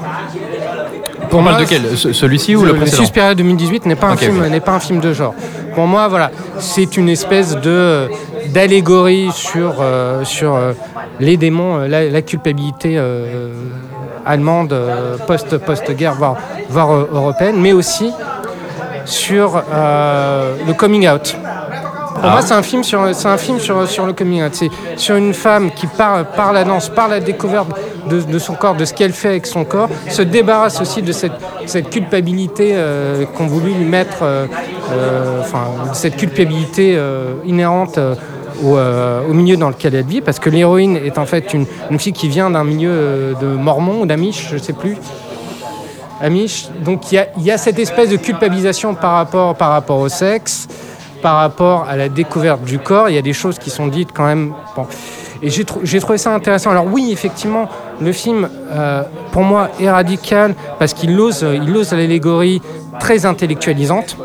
Pour moi, lequel, celui-ci ou le précédent, Suspiria 2018 n'est pas un film de genre. Pour moi, voilà, c'est une espèce d'allégorie sur les démons, la culpabilité allemande post-guerre, voire européenne, mais aussi sur le coming out. Pour moi, c'est un film sur le coming out. C'est sur une femme qui par la danse, par la découverte de son corps, de ce qu'elle fait avec son corps, se débarrasse aussi de cette culpabilité qu'on voulu lui mettre, cette culpabilité inhérente au milieu dans lequel elle vit, parce que l'héroïne est en fait une fille qui vient d'un milieu de Mormons ou d'Amish, je sais plus. Amish. Donc il y a cette espèce de culpabilisation par rapport au sexe, par rapport à la découverte du corps. Il y a des choses qui sont dites quand même. Bon. Et j'ai trouvé ça intéressant. Alors oui, effectivement, le film, pour moi, est radical parce qu'il ose l'allégorie très intellectualisante.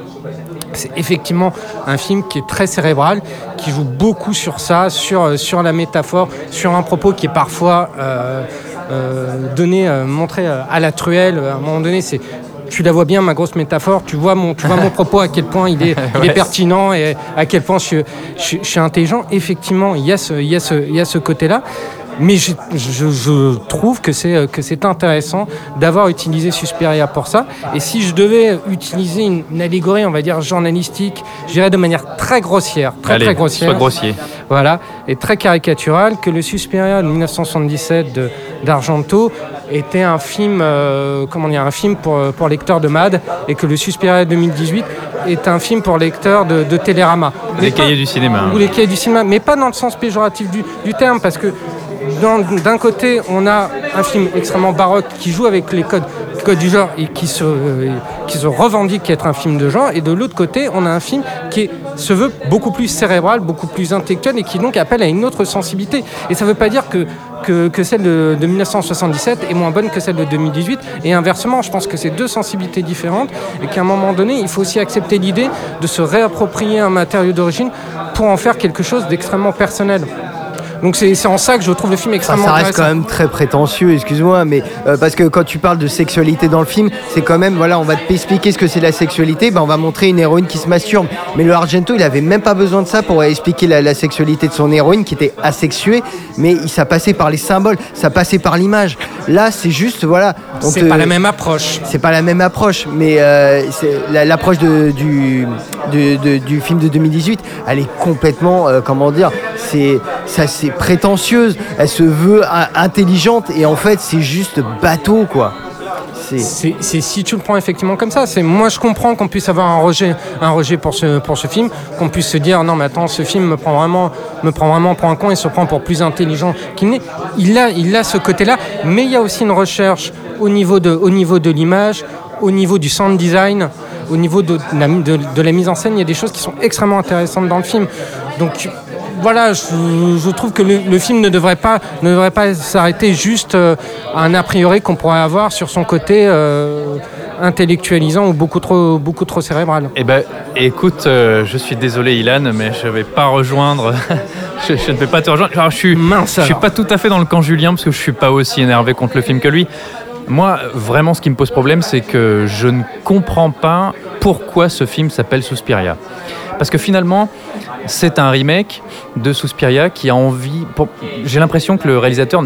C'est effectivement un film qui est très cérébral, qui joue beaucoup sur ça, sur la métaphore, sur un propos qui est parfois montré à la truelle. À un moment donné, c'est... Tu la vois bien, ma grosse métaphore, tu vois mon propos, à quel point il est pertinent et à quel point je suis intelligent. Effectivement, il y a ce côté-là, mais je trouve que c'est intéressant d'avoir utilisé Suspiria pour ça. Et si je devais utiliser une allégorie, on va dire journalistique, je dirais de manière très grossière, très grossière, soit grossier, voilà, et très caricaturale, que le Suspiria de 1977 d'Argento était un film, un film pour lecteurs de MAD, et que le Suspiria 2018 est un film pour lecteurs de Télérama. Les cahiers du cinéma. Ou les cahiers du cinéma, mais pas dans le sens péjoratif du terme, parce que d'un côté, on a un film extrêmement baroque qui joue avec les codes du genre et qui se revendique être un film de genre, et de l'autre côté, on a un film qui se veut beaucoup plus cérébral, beaucoup plus intellectuel et qui donc appelle à une autre sensibilité. Et ça ne veut pas dire que celle de 1977 est moins bonne que celle de 2018, et inversement, je pense que c'est deux sensibilités différentes et qu'à un moment donné, il faut aussi accepter l'idée de se réapproprier un matériau d'origine pour en faire quelque chose d'extrêmement personnel. Donc c'est en ça que je trouve le film extrêmement intéressant. Ça reste quand même très prétentieux, excuse-moi, mais parce que quand tu parles de sexualité dans le film, c'est quand même, voilà, on va te expliquer ce que c'est la sexualité, ben on va montrer une héroïne qui se masturbe. Mais le Argento, il avait même pas besoin de ça pour expliquer la sexualité de son héroïne qui était asexuée, mais ça passait par les symboles, ça passait par l'image. Là, c'est juste, voilà... pas la même approche. C'est pas la même approche, mais c'est l'approche du film de 2018, elle est complètement, c'est prétentieuse, elle se veut intelligente et en fait c'est juste bateau quoi. C'est si tu le prends effectivement comme ça, c'est, moi je comprends qu'on puisse avoir un rejet pour ce film, qu'on puisse se dire non mais attends, ce film me prend vraiment pour un con et se prend pour plus intelligent qu'il n'est. Il a ce côté là, mais il y a aussi une recherche au niveau de l'image, au niveau du sound design, au niveau de la mise en scène. Il y a des choses qui sont extrêmement intéressantes dans le film. Donc voilà, je trouve que le film ne devrait pas s'arrêter juste à un a priori qu'on pourrait avoir sur son côté intellectualisant ou beaucoup trop cérébral. Eh ben, écoute, je suis désolé Ilan, mais je vais pas rejoindre. Je ne vais pas te rejoindre. Alors, je suis pas tout à fait dans le camp Julien parce que je suis pas aussi énervé contre le film que lui. Moi, vraiment, ce qui me pose problème, c'est que je ne comprends pas pourquoi ce film s'appelle Suspiria. Parce que finalement, c'est un remake de Suspiria qui a envie... J'ai l'impression que le réalisateur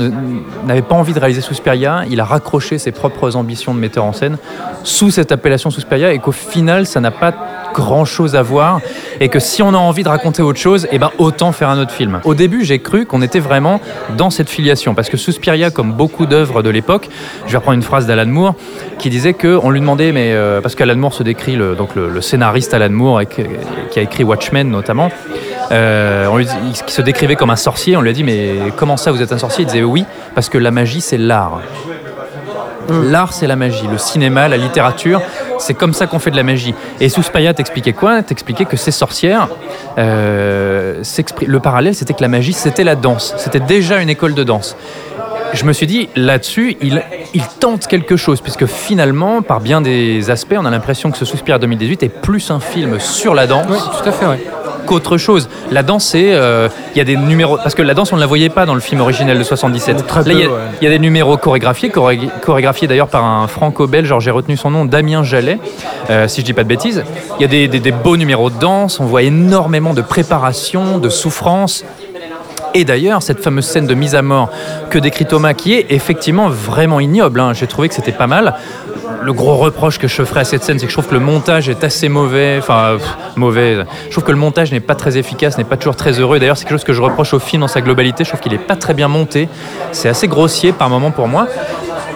n'avait pas envie de réaliser Suspiria. Il a raccroché ses propres ambitions de metteur en scène sous cette appellation Suspiria et qu'au final, ça n'a pas grand-chose à voir et que si on a envie de raconter autre chose, eh ben autant faire un autre film. Au début, j'ai cru qu'on était vraiment dans cette filiation parce que Suspiria, comme beaucoup d'œuvres de l'époque, je vais reprendre une phrase d'Alan Moore qui disait qu'on lui demandait, mais parce qu'Alan Moore se décrit, le scénariste Alan Moore qui a écrit Watchmen notamment, qui se décrivait comme un sorcier. On lui a dit, mais comment ça, vous êtes un sorcier? Il disait oui, parce que la magie, c'est l'art. L'art, c'est la magie. Le cinéma, la littérature, c'est comme ça qu'on fait de la magie. Et Suspiria t'expliquait quoi? T'expliquait que ces sorcières, le parallèle, c'était que la magie, c'était la danse. C'était déjà une école de danse. Je me suis dit, là-dessus, il tente quelque chose, puisque finalement, par bien des aspects, on a l'impression que ce Suspiria 2018 est plus un film sur la danse. Oui, tout à fait, oui. Autre chose. La danse, c'est... il y a des numéros... Parce que la danse, on ne la voyait pas dans le film originel de 77. Là, il y a des numéros chorégraphiés d'ailleurs par un franco-belge, genre j'ai retenu son nom, Damien Jalet, si je ne dis pas de bêtises. Il y a des beaux numéros de danse, on voit énormément de préparation, de souffrance. Et d'ailleurs, cette fameuse scène de mise à mort que décrit Thomas, qui est effectivement vraiment ignoble, hein. J'ai trouvé que c'était pas mal. Le gros reproche que je ferais à cette scène, c'est que je trouve que le montage est assez mauvais. Enfin, mauvais. Je trouve que le montage n'est pas très efficace, n'est pas toujours très heureux. D'ailleurs, c'est quelque chose que je reproche au film dans sa globalité. Je trouve qu'il n'est pas très bien monté. C'est assez grossier par moments pour moi.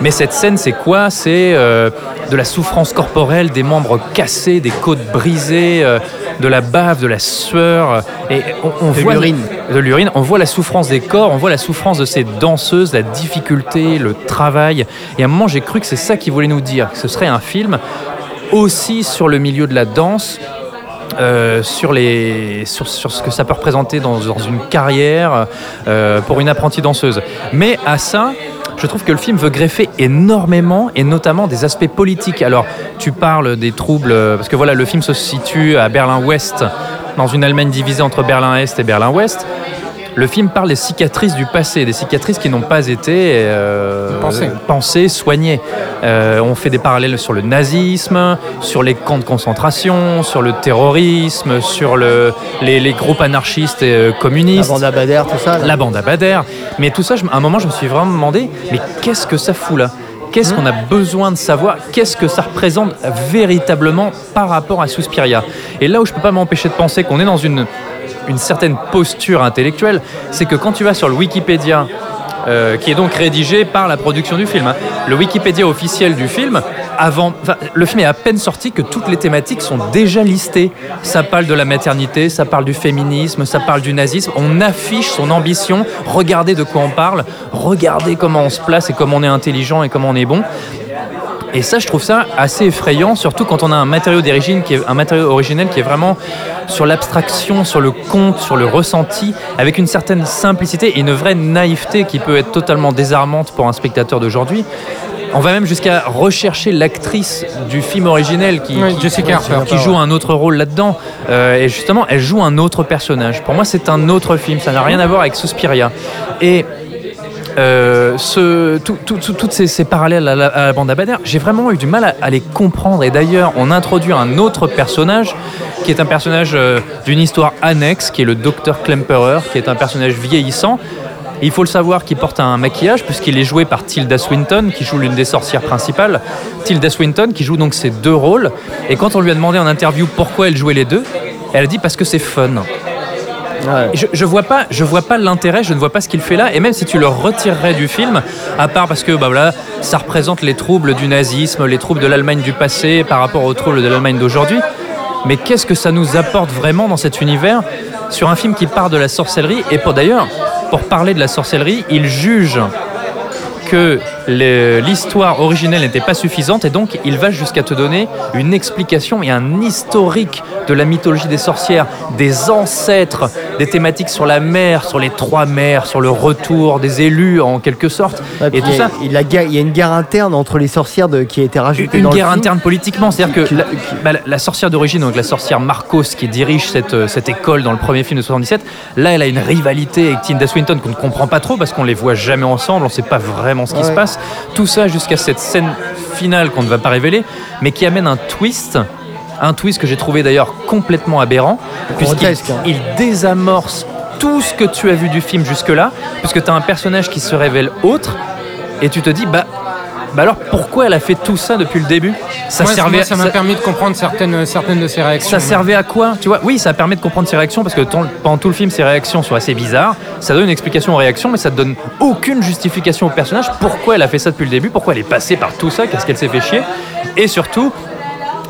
Mais cette scène, c'est quoi? C'est de la souffrance corporelle, des membres cassés, des côtes brisées, de la bave, de la sueur, et de l'urine. On voit la souffrance des corps, on voit la souffrance de ces danseuses, la difficulté, le travail. Et à un moment, j'ai cru que c'est ça qu'il voulait nous dire, que ce serait un film aussi sur le milieu de la danse. Sur ce que ça peut représenter dans une carrière pour une apprentie danseuse. Mais à ça, je trouve que le film veut greffer énormément, et notamment des aspects politiques. Alors, tu parles des troubles, parce que voilà, le film se situe à Berlin-Ouest, dans une Allemagne divisée entre Berlin-Est et Berlin-Ouest. Le film parle des cicatrices du passé, des cicatrices qui n'ont pas été pensées, soignées. On fait des parallèles sur le nazisme, sur les camps de concentration, sur le terrorisme, sur les groupes anarchistes et communistes. La bande à Baader, tout ça. La bande à Baader. Mais tout ça, à un moment, je me suis vraiment demandé, mais qu'est-ce que ça fout là ? Qu'est-ce qu'on a besoin de savoir? Qu'est-ce que ça représente véritablement par rapport à Suspiria? Et là où je ne peux pas m'empêcher de penser qu'on est dans une certaine posture intellectuelle, c'est que quand tu vas sur le Wikipédia, qui est donc rédigé par la production du film, hein, le Wikipédia officiel du film, le film est à peine sorti que toutes les thématiques sont déjà listées. Ça parle de la maternité, ça parle du féminisme, ça parle du nazisme. On affiche son ambition. Regardez de quoi on parle. Regardez comment on se place et comment on est intelligent et comment on est bon. Et ça, je trouve ça assez effrayant, surtout quand on a un matériau d'origine qui est un matériau originel qui est vraiment sur l'abstraction, sur le conte, sur le ressenti, avec une certaine simplicité et une vraie naïveté qui peut être totalement désarmante pour un spectateur d'aujourd'hui. On va même jusqu'à rechercher l'actrice du film originel qui joue un autre rôle là-dedans. Et justement, elle joue un autre personnage. Pour moi, c'est un autre film. Ça n'a rien à voir avec Suspiria. Et toutes ces parallèles à la bande à Baader, j'ai vraiment eu du mal à les comprendre. Et d'ailleurs, on introduit un autre personnage qui est un personnage d'une histoire annexe, qui est le docteur Klemperer, qui est un personnage vieillissant. Et il faut le savoir qu'il porte un maquillage puisqu'il est joué par Tilda Swinton, qui joue l'une des sorcières principales. Tilda Swinton qui joue donc ces deux rôles. Et quand on lui a demandé en interview pourquoi elle jouait les deux, elle a dit parce que c'est fun. Ouais. Je vois pas l'intérêt, je ne vois pas ce qu'il fait là. Et même si tu le retirerais du film, à part parce que ça représente les troubles du nazisme, les troubles de l'Allemagne du passé par rapport aux troubles de l'Allemagne d'aujourd'hui. Mais qu'est-ce que ça nous apporte vraiment dans cet univers, sur un film qui part de la sorcellerie? Et pour parler de la sorcellerie, il juge que l'histoire originelle n'était pas suffisante, et donc il va jusqu'à te donner une explication et un historique de la mythologie des sorcières, des ancêtres, des thématiques sur la mer, sur les trois mers, sur le retour des élus en quelque sorte. Ouais, et tout ça. Il y a une guerre interne entre les sorcières qui a été rajoutée dans le film. Une guerre interne politiquement, c'est-à-dire que la sorcière d'origine, donc la sorcière Marcos qui dirige cette école dans le premier film de 77, là elle a une rivalité avec Tilda Swinton qu'on ne comprend pas trop parce qu'on les voit jamais ensemble, on ne sait pas vraiment ce qui se passe. Tout ça jusqu'à cette scène finale qu'on ne va pas révéler, mais qui amène un twist que j'ai trouvé d'ailleurs complètement aberrant, puisqu'il désamorce tout ce que tu as vu du film jusque-là, puisque tu as un personnage qui se révèle autre, et tu te dis bah alors pourquoi elle a fait tout ça depuis le début ? Ça m'a permis de comprendre certaines de ses réactions. Ça servait à quoi ? Tu vois ? Oui, ça permet de comprendre ses réactions, parce que pendant tout le film, ses réactions sont assez bizarres. Ça donne une explication aux réactions, mais ça ne donne aucune justification au personnage. Pourquoi elle a fait ça depuis le début ? Pourquoi elle est passée par tout ça ? Qu'est-ce qu'elle s'est fait chier ? Et surtout,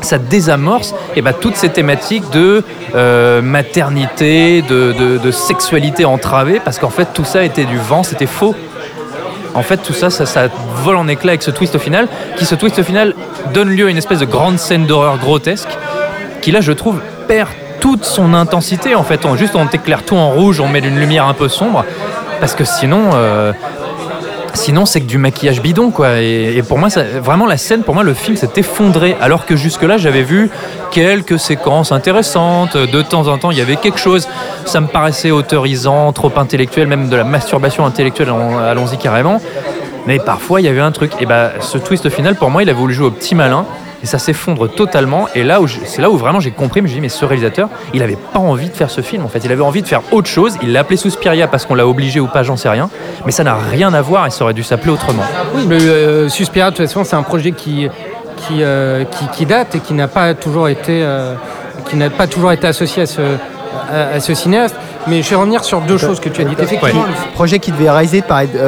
ça désamorce toutes ces thématiques de maternité, de sexualité entravée, parce qu'en fait, tout ça était du vent, c'était faux. En fait, tout ça vole en éclats avec ce twist au final donne lieu à une espèce de grande scène d'horreur grotesque qui, là, je trouve, perd toute son intensité. En fait, on t'éclaire tout en rouge, on met une lumière un peu sombre, parce que sinon c'est que du maquillage bidon, quoi. Et pour moi, le film s'est effondré, alors que jusque-là, j'avais vu quelques séquences intéressantes. De temps en temps, il y avait quelque chose. Ça me paraissait autorisant, trop intellectuel, même de la masturbation intellectuelle, allons-y carrément. Mais parfois, il y avait un truc. Et ce twist final, pour moi, il avait voulu jouer au petit malin, et ça s'effondre totalement. Et là, c'est là où vraiment j'ai compris, mais je me suis dit, mais ce réalisateur, il n'avait pas envie de faire ce film, en fait. Il avait envie de faire autre chose. Il l'a appelé Suspiria parce qu'on l'a obligé ou pas, j'en sais rien. Mais ça n'a rien à voir, et ça aurait dû s'appeler autrement. Oui, mais Suspiria, de toute façon, c'est un projet qui date et qui n'a pas toujours été, associé à ce cinéaste. Mais je vais revenir sur deux choses que tu as dites. Effectivement, le projet qui devait réaliser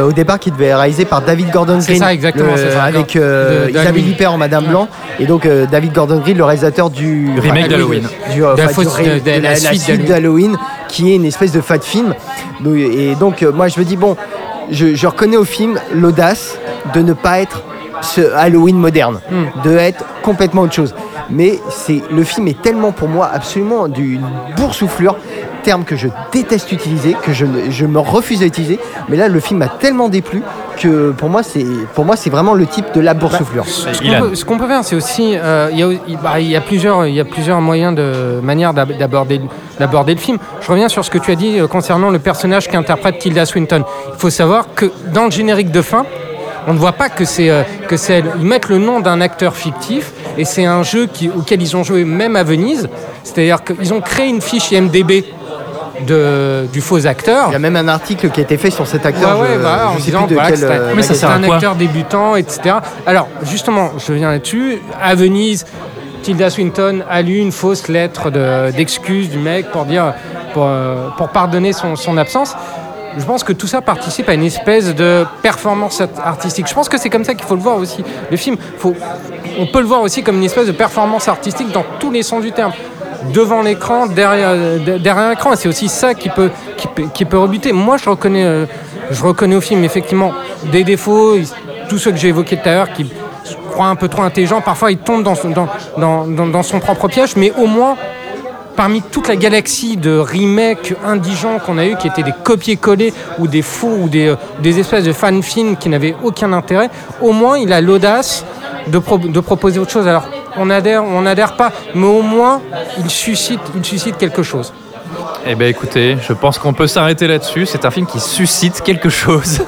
au départ, qui devait réaliser par David Gordon Green. C'est ça, exactement. Avec Isabelle Huppert en Madame Blanc. Et donc David Gordon Green, le réalisateur du remake d'Halloween, la suite d'Halloween, qui est une espèce de fat film. Et donc moi je me dis je reconnais au film l'audace de ne pas être ce Halloween moderne, de être complètement autre chose. Mais le film est tellement, pour moi, absolument d'une boursouflure, terme que je déteste utiliser, que je me refuse à utiliser, mais là le film m'a tellement déplu que pour moi c'est vraiment le type de la boursouflure. Ce qu'on peut faire, c'est aussi il y a plusieurs manières d'aborder le film. Je reviens sur ce que tu as dit concernant le personnage qu'interprète Tilda Swinton. Il faut savoir que dans le générique de fin, on ne voit pas que c'est ils mettent le nom d'un acteur fictif, et c'est un jeu auquel ils ont joué même à Venise, c'est-à-dire qu'ils ont créé une fiche IMDB du faux acteur. Il y a même un article qui a été fait sur cet acteur. C'est un acteur débutant, etc. Alors justement, je viens là-dessus. À Venise, Tilda Swinton a lu une fausse lettre d'excuse du mec pour pardonner son absence. je pense que tout ça participe à une espèce de performance artistique. Je pense que c'est comme ça qu'il faut le voir aussi. Le film, on peut le voir aussi comme une espèce de performance artistique dans tous les sens du terme. Devant l'écran, derrière l'écran. Et c'est aussi ça qui peut rebuter. Moi, je reconnais au film, effectivement, des défauts. Tous ceux que j'ai évoqués tout à l'heure, qui se croient un peu trop intelligents. Parfois, ils tombent dans son propre piège. Mais au moins, parmi toute la galaxie de remakes indigents qu'on a eu, qui étaient des copier-coller ou des faux ou des espèces de fan-films qui n'avaient aucun intérêt, au moins il a l'audace de proposer autre chose. Alors on n'adhère pas, mais au moins il suscite quelque chose. Eh bien écoutez, je pense qu'on peut s'arrêter là-dessus. C'est un film qui suscite quelque chose.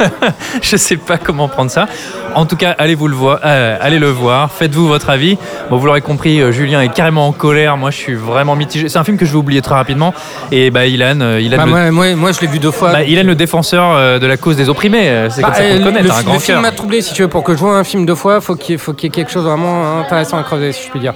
Je ne sais pas comment prendre ça. En tout cas, allez le voir. Faites-vous votre avis. Bon, vous l'aurez compris, Julien est carrément en colère. Moi, je suis vraiment mitigé. C'est un film que je vais oublier très rapidement. Et Ilan, je l'ai vu 2 fois. Ilan, le défenseur de la cause des opprimés. C'est comme ça qu'on le connaît. Le film m'a troublé, si tu veux. Pour que je voie un film 2 fois, il faut qu'il y ait quelque chose vraiment intéressant à creuser, si je puis dire.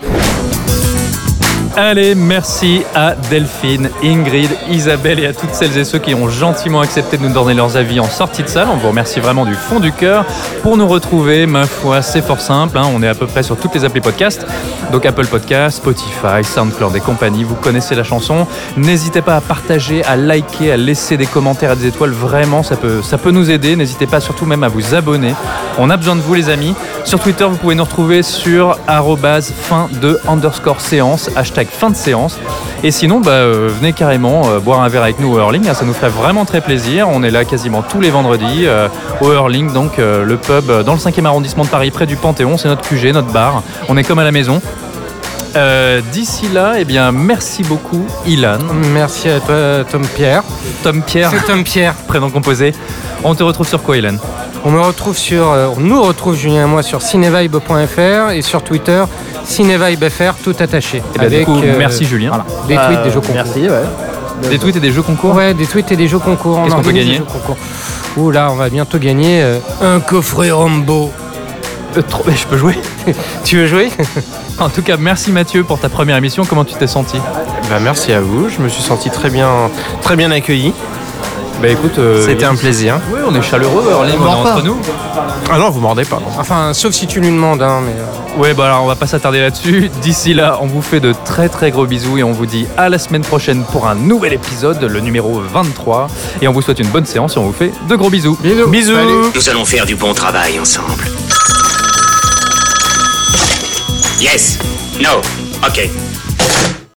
Allez, merci à Delphine, Ingrid, Isabelle et à toutes celles et ceux qui ont gentiment accepté de nous donner leurs avis en sortie de salle. On vous remercie vraiment du fond du cœur. Pour nous retrouver, ma foi, c'est fort simple. On est à peu près sur toutes les applis podcasts. Donc Apple Podcasts, Spotify, SoundCloud et compagnie. Vous connaissez la chanson. N'hésitez pas à partager, à liker, à laisser des commentaires et des étoiles. Vraiment, ça peut nous aider. N'hésitez pas surtout même à vous abonner. On a besoin de vous, les amis. Sur Twitter, vous pouvez nous retrouver sur @fin_de_séance, #fin de séance. Et sinon, venez carrément boire un verre avec nous au Hurling. Ça nous ferait vraiment très plaisir. On est là quasiment tous les vendredis au Hurling, donc le pub dans le 5e arrondissement de Paris, près du Panthéon. C'est notre QG, notre bar. On est comme à la maison. D'ici là, eh bien, merci beaucoup, Ilan. Merci à toi, Tom Pierre. C'est Tom Pierre. Prénom composé. On te retrouve sur quoi, Ilan ? On nous retrouve, Julien et moi, sur Cinevibe.fr et sur Twitter, Cinevibe.fr, tout attaché. Et avec, du coup, merci Julien. Voilà. Des tweets, des jeux concours. Merci, ouais. Des tweets et des jeux concours ? Ouais, des tweets et des jeux concours. Qu'est-ce qu'on peut gagner ? Ouh là, on va bientôt gagner un coffret Rambo. Je peux jouer ? Tu veux jouer ? En tout cas, merci Mathieu pour ta première émission. Comment tu t'es senti ? Merci à vous. Je me suis senti très bien accueilli. Écoute, c'était un plaisir. Oui, on est chaleureux, on est entre nous. Ah non, vous mordez pas. Non. Enfin, sauf si tu lui demandes. Ouais, alors on va pas s'attarder là-dessus. D'ici là, on vous fait de très très gros bisous et on vous dit à la semaine prochaine pour un nouvel épisode, le numéro 23. Et on vous souhaite une bonne séance et on vous fait de gros bisous. Bisous. Salut. Nous allons faire du bon travail ensemble. Yes. No. OK.